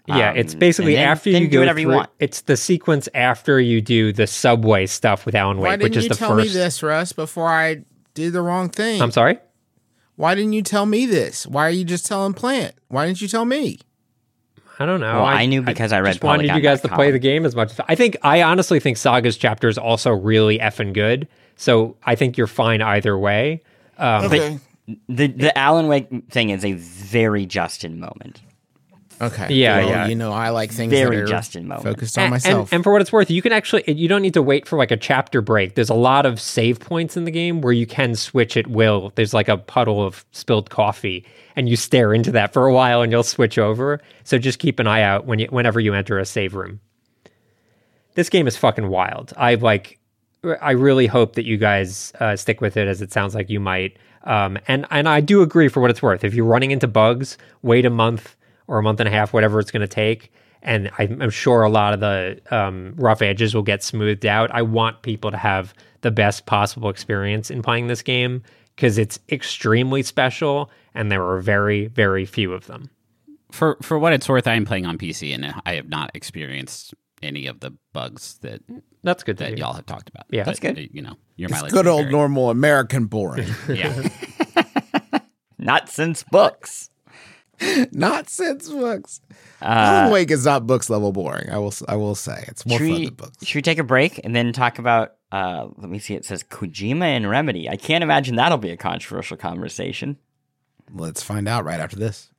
Yeah, um, it's basically then, after then you do whatever through, you want. It's the sequence after you do the subway stuff with Alan Wake, Why didn't which is you the tell first. Me this, Russ, before I... Did the wrong thing. I'm sorry? Why didn't you tell me this? Why are you just telling Plant? Why didn't you tell me? I don't know. Well, I, I knew because I, I read just wanted you guys to play the game as much as... I think, I honestly think Saga's chapter is also really effing good. So I think you're fine either way. Um, okay. But the, the Alan Wake thing is a very Justin moment. Okay. Yeah, well, yeah. You know, I like things Very that are Justin moment. focused on and, myself. And, and for what it's worth, you can actually, you don't need to wait for like a chapter break. There's a lot of save points in the game where you can switch at will. There's like a puddle of spilled coffee and you stare into that for a while and you'll switch over. So just keep an eye out when you, whenever you enter a save room. This game is fucking wild. I like, I really hope that you guys uh, stick with it, as it sounds like you might. Um, and, and I do agree, for what it's worth. If you're running into bugs, wait a month or a month and a half, whatever it's going to take. And I'm, I'm sure a lot of the um, rough edges will get smoothed out. I want people to have the best possible experience in playing this game because it's extremely special and there are very, very few of them. For, for what it's worth, I am playing on P C and I have not experienced any of the bugs that that's good that y'all have talked about. Yeah, that's good. You know, your it's mileage good old very... normal American boring. Yeah, not since books. Not since books. Uh, Alan Wake is not books level boring. I will. I will say it's more fun we, than books. Should we take a break and then talk about? Uh, let me see. It says Kojima and Remedy. I can't imagine that'll be a controversial conversation. Let's find out right after this,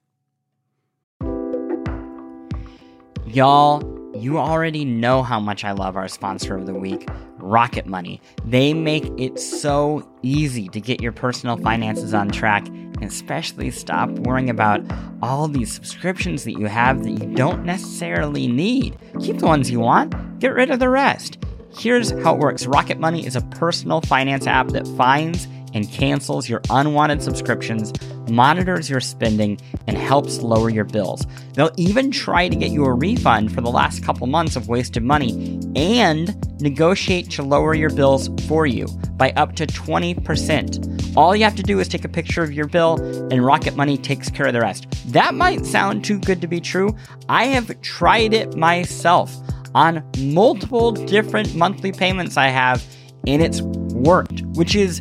y'all. You already know how much I love our sponsor of the week, Rocket Money. They make it so easy to get your personal finances on track, and especially stop worrying about all these subscriptions that you have that you don't necessarily need. Keep the ones you want, get rid of the rest. Here's how it works. Rocket Money is a personal finance app that finds and cancels your unwanted subscriptions, monitors your spending, and helps lower your bills. They'll even try to get you a refund for the last couple months of wasted money and negotiate to lower your bills for you by up to twenty percent. All you have to do is take a picture of your bill and Rocket Money takes care of the rest. That might sound too good to be true. I have tried it myself on multiple different monthly payments I have, and it's worked, which is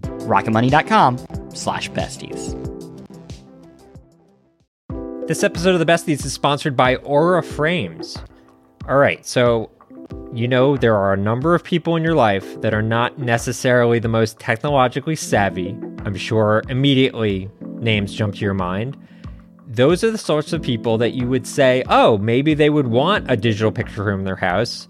rocketmoney.com slash besties. This episode of The Besties is sponsored by Aura Frames. All right, so you know there are a number of people in your life that are not necessarily the most technologically savvy. I'm sure immediately names jump to your mind. Those are the sorts of people that you would say, oh, maybe they would want a digital picture room in their house,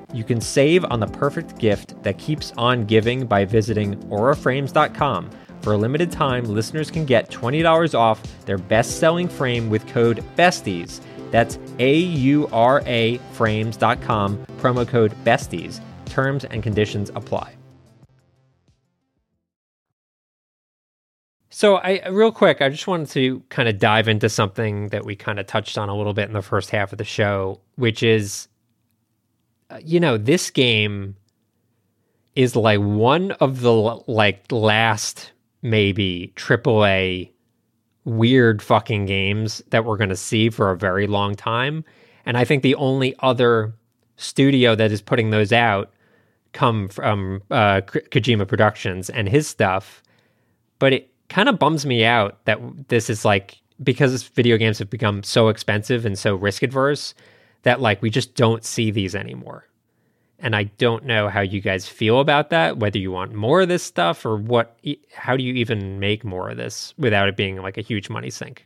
you can save on the perfect gift that keeps on giving by visiting aura frames dot com. For a limited time, listeners can get twenty dollars off their best-selling frame with code BESTIES. That's A U R A frames dot com, promo code BESTIES. Terms and conditions apply. So I real quick, I just wanted to kind of dive into something that we kind of touched on a little bit in the first half of the show, which is, you know, this game is like one of the like last maybe triple A weird fucking games that we're going to see for a very long time. And I think the only other studio that is putting those out come from uh, Kojima Productions and his stuff. But it kind of bums me out that this is like, because video games have become so expensive and so risk adverse, that like we just don't see these anymore. And I don't know how you guys feel about that, whether you want more of this stuff or what, how do you even make more of this without it being like a huge money sink?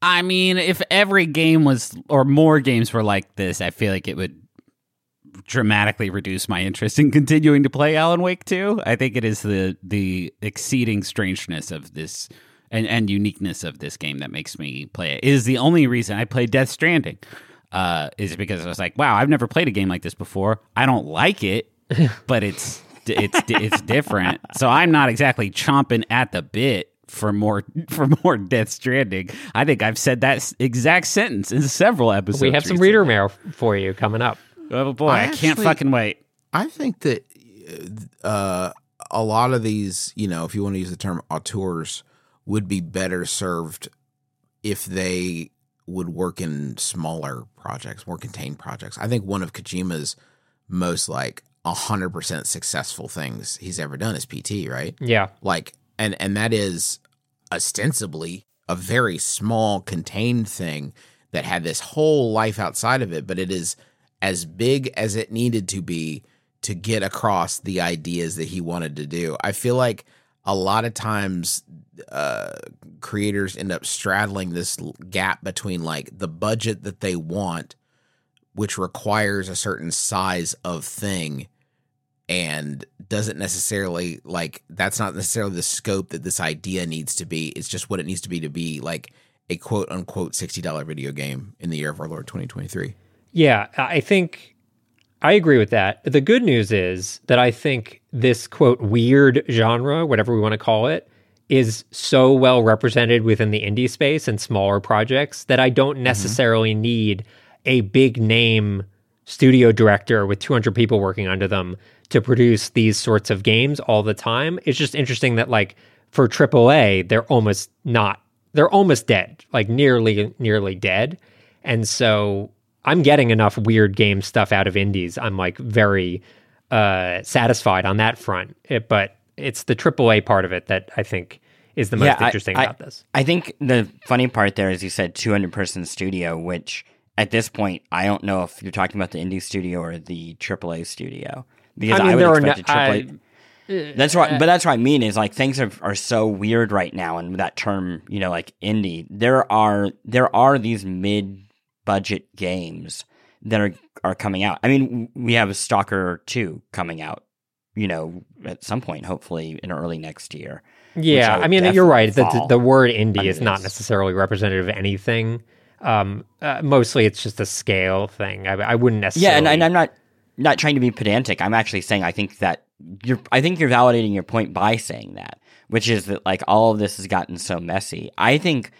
I mean, if every game was, or more games were like this, I feel like it would dramatically reduce my interest in continuing to play Alan Wake two. I think it is the the exceeding strangeness of this and, and uniqueness of this game that makes me play it. It is the only reason I play Death Stranding. Uh, is because I was like, wow, I've never played a game like this before. I don't like it, but it's it's it's different. So I'm not exactly chomping at the bit for more for more Death Stranding. I think I've said that exact sentence in several episodes. We have recently. Some reader mail for you coming up. Oh boy, I, I can't actually, fucking wait. I think that uh, a lot of these, you know, if you want to use the term auteurs, would be better served if they would work in smaller projects, more contained projects. I think one of Kojima's most like one hundred percent successful things he's ever done is P T, right? Yeah. Like, and, and that is ostensibly a very small contained thing that had this whole life outside of it, but it is as big as it needed to be to get across the ideas that he wanted to do. I feel like a lot of times uh, creators end up straddling this gap between like the budget that they want, which requires a certain size of thing and doesn't necessarily like, that's not necessarily the scope that this idea needs to be. It's just what it needs to be to be like a quote unquote sixty dollars video game in the year of our Lord twenty twenty-three. Yeah, I think I agree with that. The good news is that I think this, quote, weird genre, whatever we want to call it, is so well represented within the indie space and smaller projects that I don't necessarily mm-hmm. need a big name studio director with two hundred people working under them to produce these sorts of games all the time. It's just interesting that, like, for triple A, they're almost not, they're almost dead, like nearly, nearly dead. And so I'm getting enough weird game stuff out of indies. I'm like very uh, satisfied on that front, it, but it's the triple A part of it that I think is the most yeah, interesting I, about I, this. I think the funny part there is you said two hundred person studio, which at this point, I don't know if you're talking about the indie studio or the triple A studio. Because I, mean, I would expect no, a triple A. I, that's what, I, but that's what I mean is like things are, are so weird right now. And that term, you know, like indie, there are, there are these mid budget games that are, are coming out. I mean, we have a Stalker two coming out, you know, at some point, hopefully in early next year. Yeah, I, I mean, you're right. The, the word indie is not necessarily representative of anything. Um, uh, mostly it's just a scale thing. I, I wouldn't necessarily... Yeah, and, and I'm not not trying to be pedantic. I'm actually saying I think that you're, I think you're validating your point by saying that, which is that like all of this has gotten so messy. I think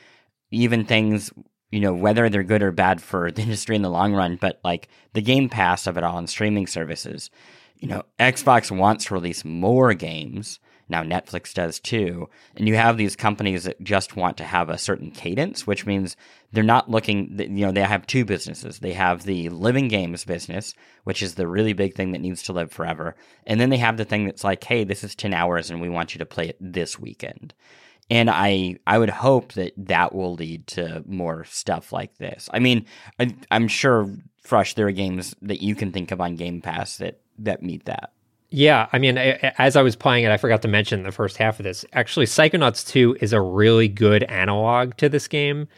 even things, you know, whether they're good or bad for the industry in the long run, but like the Game Pass of it all and streaming services, you know, Xbox wants to release more games. Now Netflix does too. And you have these companies that just want to have a certain cadence, which means they're not looking, you know, they have two businesses. They have the living games business, which is the really big thing that needs to live forever. And then they have the thing that's like, hey, this is ten hours and we want you to play it this weekend. And I, I would hope that that will lead to more stuff like this. I mean, I, I'm sure, Fresh, there are games that you can think of on Game Pass that, that meet that. Yeah, I mean, I, as I was playing it, I forgot to mention the first half of this. Actually, Psychonauts two is a really good analog to this game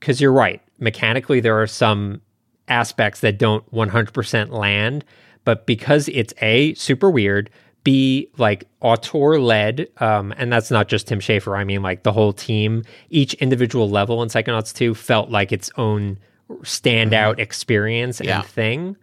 because you're right. Mechanically, there are some aspects that don't one hundred percent land, but because it's A, super weird, be like auteur-led, um, and that's not just Tim Schafer, I mean like the whole team, each individual level in Psychonauts two felt like its own standout experience yeah. and thing.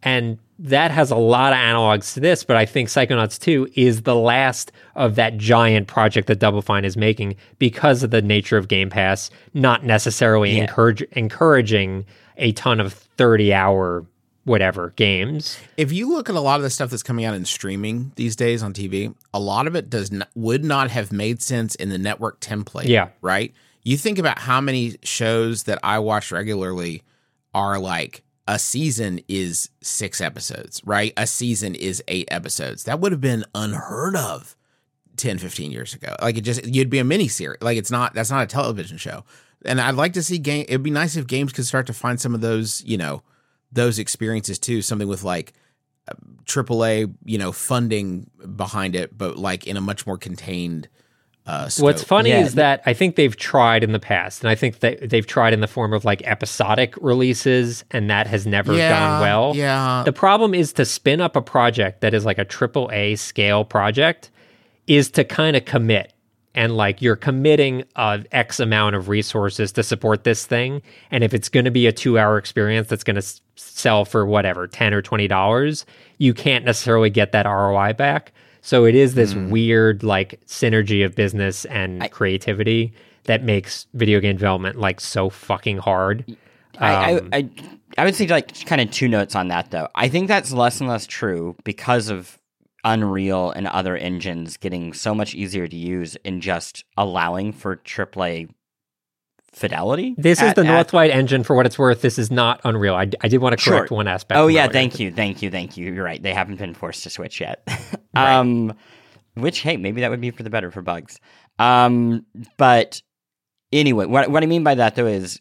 And that has a lot of analogs to this, but I think Psychonauts two is the last of that giant project that Double Fine is making because of the nature of Game Pass, not necessarily yeah. encourage, encouraging a ton of thirty-hour whatever games. If you look at a lot of the stuff that's coming out in streaming these days on T V, a lot of it does not, would not have made sense in the network template. Yeah, right. You think about how many shows that I watch regularly are like a season is six episodes, right? A season is eight episodes. That would have been unheard of ten, fifteen years ago. Like it just, you'd be a mini series. Like it's not, that's not a television show. And I'd like to see game. It'd be nice if games could start to find some of those, you know, those experiences too, something with like triple A, you know, funding behind it, but like in a much more contained uh, scope. What's funny yeah. is that I think they've tried in the past, and I think that they've tried in the form of like episodic releases, and that has never yeah, gone well. Yeah. The problem is to spin up a project that is like a triple A scale project is to kind of commit. And like you're committing uh, X amount of resources to support this thing. And if it's going to be a two hour experience that's going to s- sell for whatever, ten dollars or twenty dollars, you can't necessarily get that R O I back. So it is this mm. weird like synergy of business and I, creativity that makes video game development like so fucking hard. I, um, I, I, I would say like kind of two notes on that though. I think that's less and less true because of Unreal and other engines getting so much easier to use and just allowing for triple A fidelity. This at, is the Northlight engine, for what it's worth. This is not Unreal. I, I did want to correct sure. one aspect. Oh, yeah, thank right. you, thank you, thank you. You're right. They haven't been forced to switch yet. right. Um, which, hey, maybe that would be for the better for bugs. Um, but anyway, what what I mean by that, though, is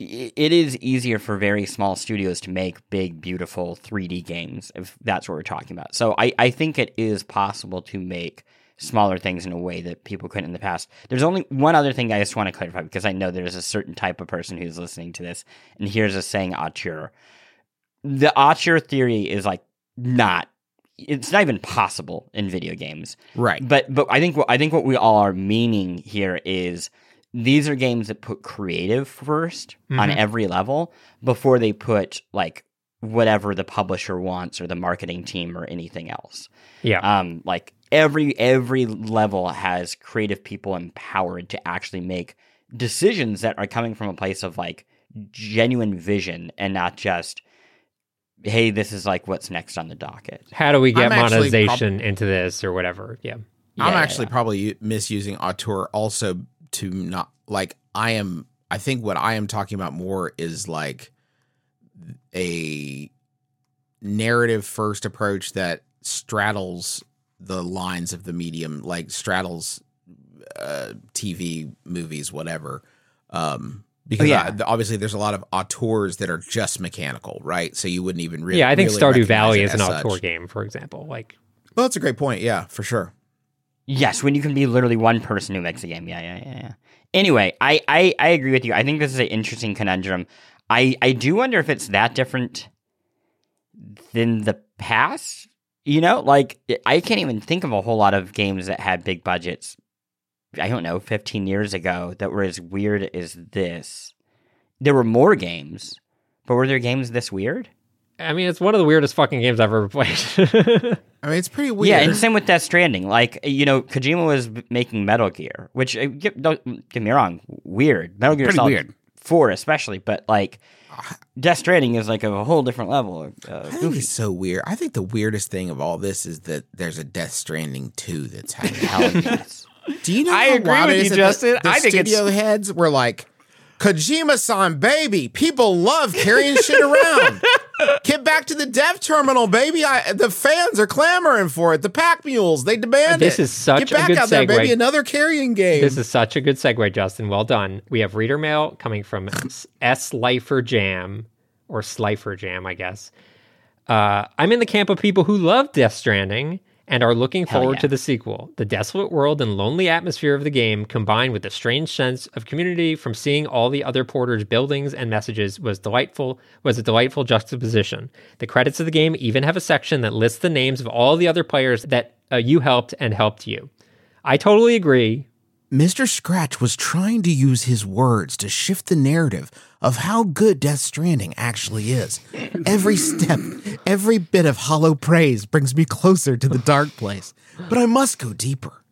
it is easier for very small studios to make big, beautiful three D games, if that's what we're talking about. So I, I think it is possible to make smaller things in a way that people couldn't in the past. There's only one other thing I just want to clarify, because I know there's a certain type of person who's listening to this and here's a saying auteur. The auteur theory is like not, it's not even possible in video games. Right. But but I think I think what we all are meaning here is these are games that put creative first mm-hmm. on every level before they put like whatever the publisher wants or the marketing team or anything else. Yeah. Um, like every every level has creative people empowered to actually make decisions that are coming from a place of like genuine vision and not just, hey, this is like what's next on the docket. How do we get I'm monetization prob- into this or whatever? Yeah. yeah I'm actually yeah. probably misusing auteur also to not like I am I think what I am talking about more is like a narrative first approach that straddles the lines of the medium, like straddles uh, T V, movies, whatever, um, because oh, yeah. I, obviously there's a lot of auteurs that are just mechanical, right? So you wouldn't even really yeah I think really Stardew Valley is an auteur such. game, for example. Like well that's a great point yeah for sure Yes, when you can be literally one person who makes a game. Yeah, yeah, yeah, yeah. Anyway, I, I, I agree with you. I think this is an interesting conundrum. I, I do wonder if it's that different than the past. You know, like, I can't even think of a whole lot of games that had big budgets, I don't know, fifteen years ago that were as weird as this. There were more games, but were there games this weird? I mean, it's one of the weirdest fucking games I've ever played. I mean, it's pretty weird. Yeah, and same with Death Stranding. Like, you know, Kojima was making Metal Gear, which, don't get me wrong, weird. Metal Gear Solid four especially, but, like, Death Stranding is, like, a whole different level. Uh, I think it's so weird. I think the weirdest thing of all this is that there's a Death Stranding two that's happening. Do you know I how agree wild with it is you, Justin. The, the I think studio it's... heads were like, Kojima-san, baby, people love carrying shit around. Get back to the dev terminal, baby. I, the fans are clamoring for it. The pack mules, they demand this it. This is such Get a back good out segue. There, baby. Another carrying game. This is such a good segue, Justin. Well done. We have reader mail coming from S-Lifer Jam, or Slifer Jam, I guess. Uh, I'm in the camp of people who love Death Stranding and are looking Hell forward yeah. to the sequel. The desolate world and lonely atmosphere of the game, combined with the strange sense of community from seeing all the other Porter's buildings and messages, was delightful. Was a delightful juxtaposition. The credits of the game even have a section that lists the names of all the other players that uh, you helped and helped you. I totally agree. Mister Scratch was trying to use his words to shift the narrative of how good Death Stranding actually is. Every step, every bit of hollow praise brings me closer to the dark place, but I must go deeper.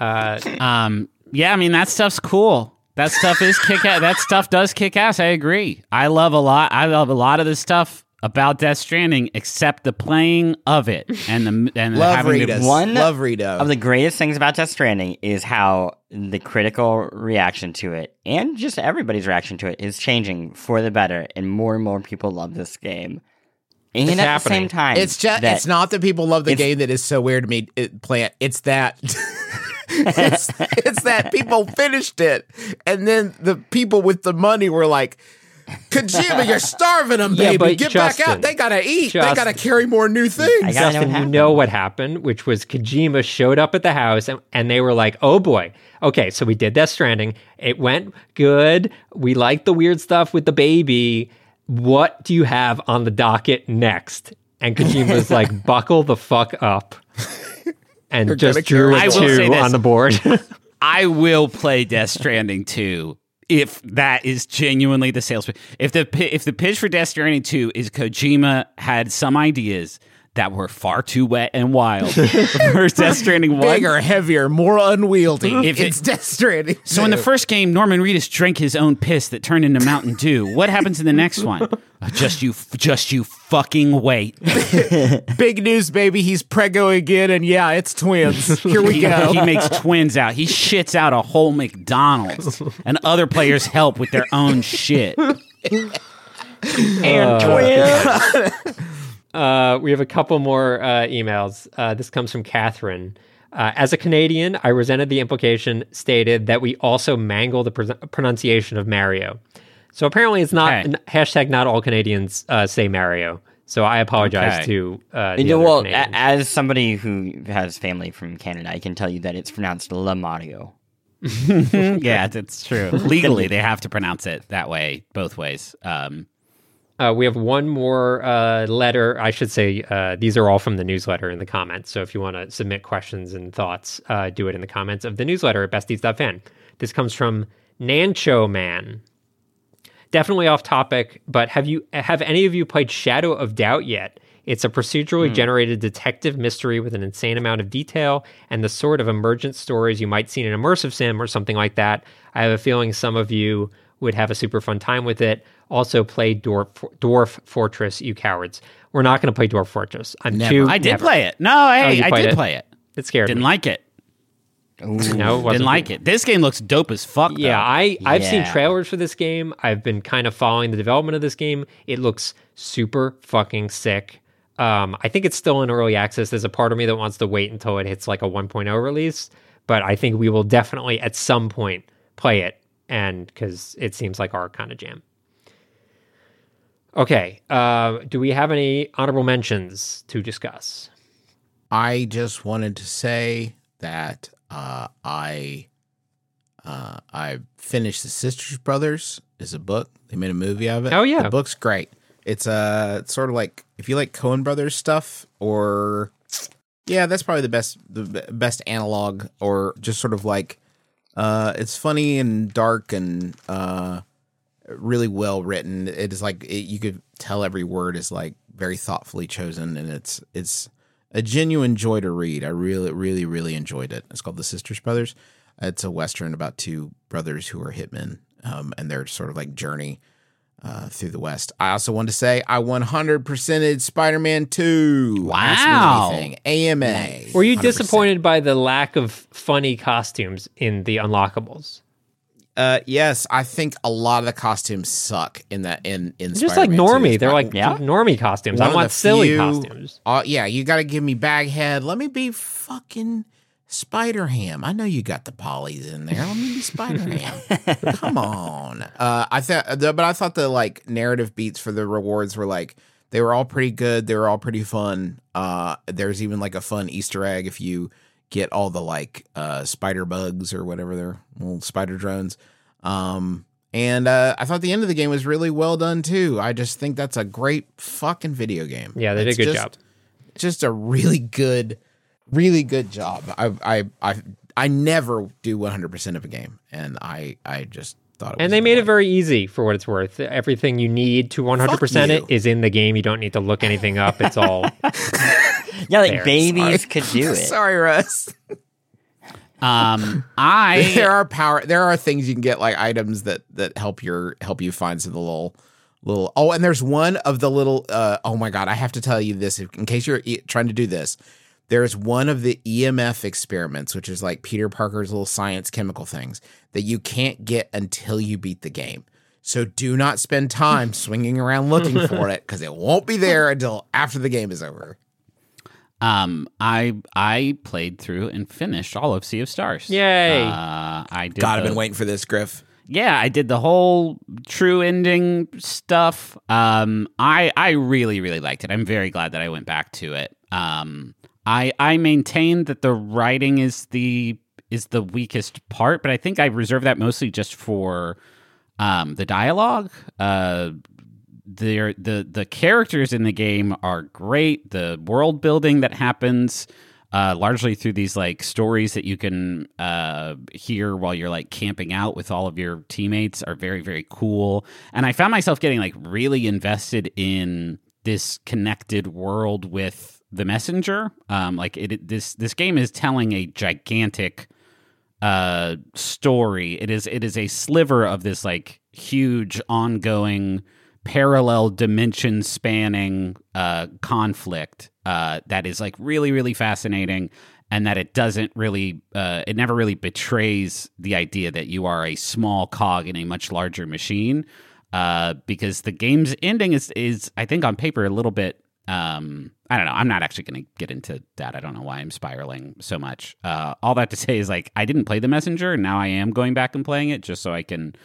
Uh, um, yeah, I mean, that stuff's cool. That stuff is kick ass. That stuff does kick ass. I agree. I love a lot. I love a lot of this stuff about Death Stranding, except the playing of it and the and Love having Rita. To one Love Rita. Of the greatest things about Death Stranding is how the critical reaction to it and just everybody's reaction to it is changing for the better, and more and more people love this game. And it's at happening. The same time, it's just it's not that people love the game that is so weird to me. It, play it. It's that. it's, it's that people finished it, and then the people with the money were like, Kojima, you're starving them, baby. Yeah, but Get Justin, back out. They got to eat. Justin, they got to carry more new things. I Justin, know you know what happened, which was Kojima showed up at the house, and, and they were like, oh, boy. Okay, so we did Death Stranding. It went good. We liked the weird stuff with the baby. What do you have on the docket next? And Kojima's like, buckle the fuck up. And you're just drew a two on the board. I will play Death Stranding two. If that is genuinely the sales pitch, if the if the pitch for Death Stranding two is Kojima had some ideas that were far too wet and wild for Death Stranding one, bigger, heavier, more unwieldy. If it's it, Death Stranding, so in the first game, Norman Reedus drank his own piss that turned into Mountain Dew. What happens in the next one? Just you, just you fucking wait. Big news, baby. He's preggo again, and yeah, it's twins. Here we he, go. He makes twins out. He shits out a whole McDonald's, and other players help with their own shit. And uh, twins. Uh, we have a couple more uh, emails. Uh, this comes from Catherine. Uh, As a Canadian, I resented the implication stated that we also mangle the pre- pronunciation of Mario. So apparently it's not, okay. n- hashtag not all Canadians uh, say Mario. So I apologize okay. to uh, the you know, other well, Canadians. As somebody who has family from Canada, I can tell you that it's pronounced La Mario. Yeah, that's true. Legally, they have to pronounce it that way, both ways. Um Uh, we have one more uh, letter. I should say uh, these are all from the newsletter in the comments. So if you want to submit questions and thoughts, uh, do it in the comments of the newsletter at besties dot fan. This comes from Nancho Man. Definitely off topic, but have you have any of you played Shadow of Doubt yet? It's a procedurally mm. generated detective mystery with an insane amount of detail and the sort of emergent stories you might see in an immersive sim or something like that. I have a feeling some of you would have a super fun time with it. Also play Dwarf, Dwarf Fortress, you cowards. We're not going to play Dwarf Fortress. I'm never. Too, I did never. play it. No, hey, oh, I did it? play it. It scared Didn't me. Like it. Ooh. No, it wasn't. Didn't like it. This game looks dope as fuck, yeah, though. I, yeah, I've seen trailers for this game. I've been kind of following the development of this game. It looks super fucking sick. Um, I think it's still in early access. There's a part of me that wants to wait until it hits like a one point oh release, but I think we will definitely at some point play it, and because it seems like our kind of jam. Okay, uh, do we have any honorable mentions to discuss? I just wanted to say that uh, I uh, I finished The Sisters Brothers. It's a book. They made a movie out of it. Oh, yeah. The book's great. It's uh, sort of like, if you like Coen Brothers stuff, or... Yeah, that's probably the best the best analog, or just sort of like... Uh, it's funny and dark and... Uh, really well written. It is like it, you could tell every word is like very thoughtfully chosen, and it's it's a genuine joy to read. I really, really, really enjoyed it. It's called The Sisters Brothers. It's a Western about two brothers who are hitmen, um, and their sort of like journey uh, through the West. I also wanted to say I one hundred percented Spider-Man two. Wow. Anything. A M A. Were you one hundred percent disappointed by the lack of funny costumes in the unlockables? Uh, yes, I think a lot of the costumes suck in that in in just Spider-Man like normie. two. They're like yeah. normie costumes. One I want silly few, costumes. Uh, yeah, you got to give me Baghead. Let me be fucking Spider-Ham. I know you got the polys in there. Let me be Spider-Ham. Come on. Uh, I thought, but I thought the like narrative beats for the rewards were like they were all pretty good. They were all pretty fun. Uh, there's even like a fun Easter egg if you get all the like uh, spider bugs or whatever they're little spider drones. Um, and uh, I thought the end of the game was really well done too. I just think that's a great fucking video game. Yeah, they did a good just, job. Just a really good, really good job. I I I, I never do one hundred percent of a game, and I I just thought. It was and they made life. It very easy for what it's worth. Everything you need to one hundred percent it is in the game. You don't need to look anything up. It's all. Yeah, like there. babies Sorry. could do it. Sorry, Russ. Um, I there are power. There are things you can get, like items that that help your help you find some of the little little. Oh, and there's one of the little. Uh, oh my God, I have to tell you this in case you're e- trying to do this. There's one of the E M F experiments, which is like Peter Parker's little science chemical things that you can't get until you beat the game. So do not spend time swinging around looking for it, because it won't be there until after the game is over. Um, I I played through and finished all of Sea of Stars. Yay! Uh, I did. God, I've been waiting for this, Griff. yeah, I did the whole true ending stuff. Um, I I really, really liked it. I'm very glad that I went back to it. Um, I I maintain that the writing is the is the weakest part, but I think I reserve that mostly just for um, the dialogue. Uh, the the the characters in the game are great. The world building that happens. Uh, largely through these like stories that you can uh, hear while you're like camping out with all of your teammates are very, very cool. And I found myself getting like really invested in this connected world with The Messenger. Um, like it, it this this game is telling a gigantic uh, story. It is it is a sliver of this like huge ongoing parallel dimension spanning uh, conflict. Uh, that is like really, really fascinating, and that it doesn't really, uh, it never really betrays the idea that you are a small cog in a much larger machine, uh, because the game's ending is, is I think on paper a little bit, um, I don't know, I'm not actually going to get into that. I don't know why I'm spiraling so much. Uh, all that to say is like, I didn't play The Messenger, and now I am going back and playing it just so I can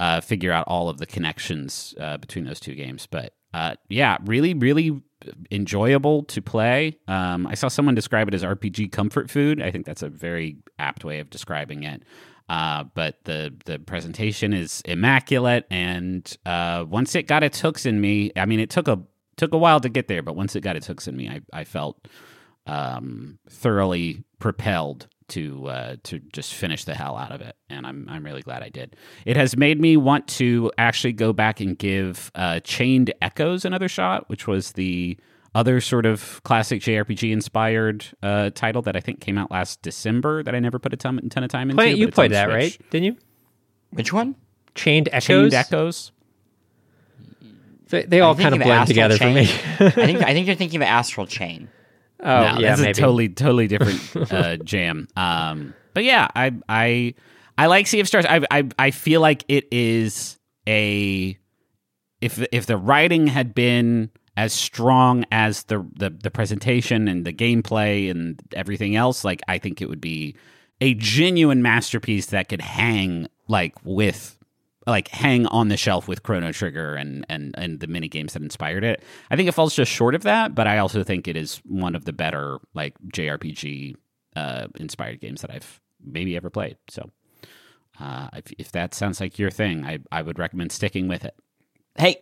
uh, figure out all of the connections uh, between those two games, but uh, yeah, really, really enjoyable to play. Um, I saw someone describe it as R P G comfort food. I think that's a very apt way of describing it. Uh, but the the presentation is immaculate, and uh, once it got its hooks in me, I mean, it took a took a while to get there, but once it got its hooks in me, I, I felt um, thoroughly propelled to uh, to just finish the hell out of it, and I'm I'm really glad I did. It has made me want to actually go back and give uh, Chained Echoes another shot, which was the other sort of classic J R P G-inspired uh, title that I think came out last December that I never put a ton, ton of time into. Play, you played that, right? Didn't you? Which one? Chained Echoes? Chained Echoes. They, they all kind of blend together Chain. For me. I think I think you're thinking of Astral Chain. Oh, no, yeah, that's maybe. a totally, totally different uh, jam. Um, but yeah, I, I, I like Sea of Stars. I, I, I feel like it is a if if the writing had been as strong as the, the the presentation and the gameplay and everything else, like I think it would be a genuine masterpiece that could hang like with. like hang on the shelf with Chrono Trigger and, and, and the mini games that inspired it. I think it falls just short of that, but I also think it is one of the better like J R P G uh, inspired games that I've maybe ever played. So uh, if, if that sounds like your thing, I, I would recommend sticking with it. Hey,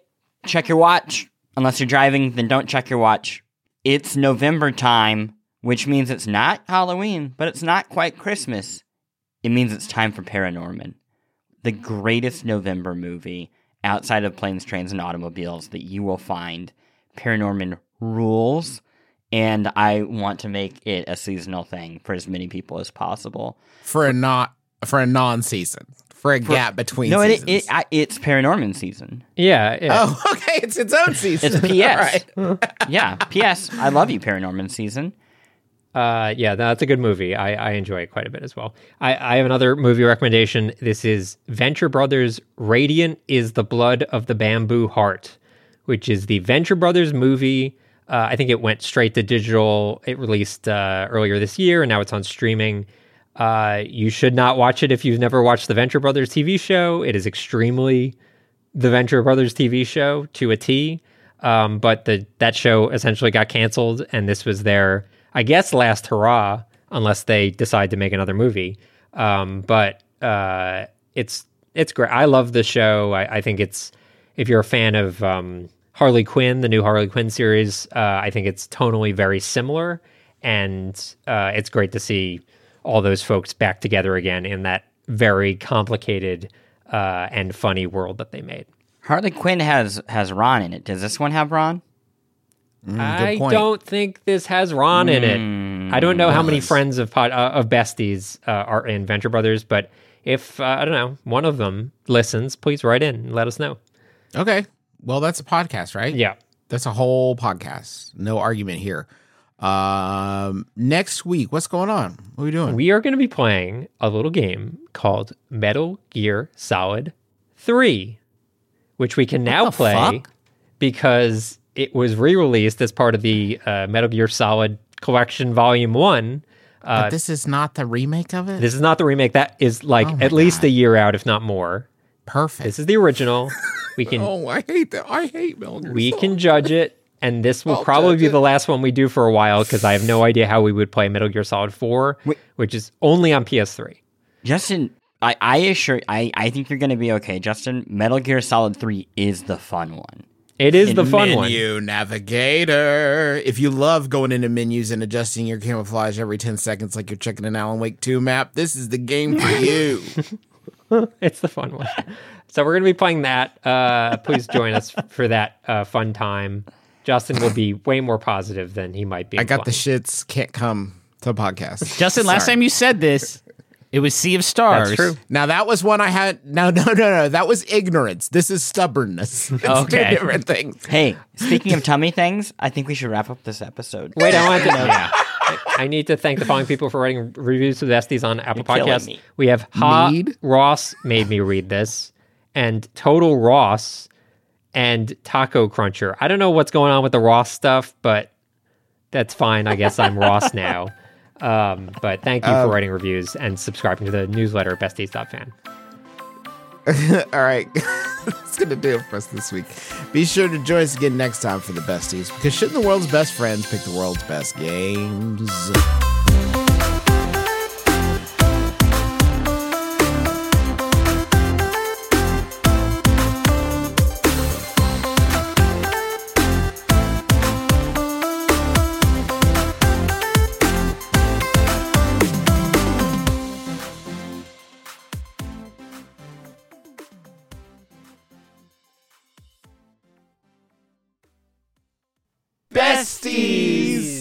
check your watch. Unless you're driving, then don't check your watch. It's November time, which means it's not Halloween, but it's not quite Christmas. It means it's time for Paranorman. The greatest November movie outside of Planes, Trains, and Automobiles that you will find. Paranorman rules, and I want to make it a seasonal thing for as many people as possible. For a not for a non-season, for a for, gap between. No, seasons. It, it, I, it's Paranorman season. Yeah. It, oh, okay. It's its own season. It's P S. Right. Yeah. P S. I love you, Paranorman season. Uh, yeah, that's a good movie. I, I enjoy it quite a bit as well. I, I have another movie recommendation. This is Venture Brothers' Radiant is the Blood of the Bamboo Heart, which is the Venture Brothers movie. Uh, I think it went straight to digital. It released uh, earlier this year, and now it's on streaming. Uh, you should not watch it if you've never watched the Venture Brothers T V show. It is extremely the Venture Brothers T V show to a T, um, but the that show essentially got canceled, and this was their... I guess last hurrah, unless they decide to make another movie. Um, but uh, it's it's great. I love the show. I, I think it's, if you're a fan of um, Harley Quinn, the new Harley Quinn series, uh, I think it's tonally very similar. And uh, it's great to see all those folks back together again in that very complicated uh, and funny world that they made. Harley Quinn has, has Ron in it. Does this one have Ron? Mm, I don't think this has Ron mm, in it. I don't know nice. how many friends of pod, uh, of besties uh, are in Venture Brothers, but if, uh, I don't know, one of them listens, please write in and let us know. Okay. Well, that's a podcast, right? Yeah. That's a whole podcast. No argument here. Um, next week, what's going on? What are we doing? We are going to be playing a little game called Metal Gear Solid three, which we can what now play fuck? because... It was re-released as part of the uh, Metal Gear Solid Collection Volume one. Uh, but this is not the remake of it? This is not the remake. That is like oh at least God. a year out, if not more. perfect. This is the original. We can. Oh, I hate that. I hate Metal Gear We Solid. can judge it, and this will I'll probably be it. the last one we do for a while, because I have no idea how we would play Metal Gear Solid four, Wait. which is only on P S three. Justin, I, I assure I, I think you're going to be okay, Justin. Metal Gear Solid three is the fun one. It is in the fun menu one. Menu Navigator. If you love going into menus and adjusting your camouflage every ten seconds like you're checking an Alan Wake two map, this is the game for you. It's the fun one. So we're going to be playing that. Uh, please join us for that uh, fun time. Justin will be way more positive than he might be. I got fun. the shits. Can't come to a podcast. Justin, last time you said this, it was Sea of Stars. That's true. Now, that was one I had. No, no, no, no. That was ignorance. This is stubbornness. It's okay. Two different things. Hey, speaking of tummy things, I think we should wrap up this episode. Wait, I want to know. Yeah. I need to thank the following people for writing reviews of Estes on Apple You're Podcasts. We have Ha Mead? Ross made me read this, and Total Ross, and Taco Cruncher. I don't know what's going on with the Ross stuff, but that's fine. I guess I'm Ross now. Um, but thank you um, for writing reviews and subscribing to the newsletter at besties dot fan. All right. That's going to do it for us this week. Be sure to join us again next time for the Besties, because shouldn't the world's best friends pick the world's best games? Besties!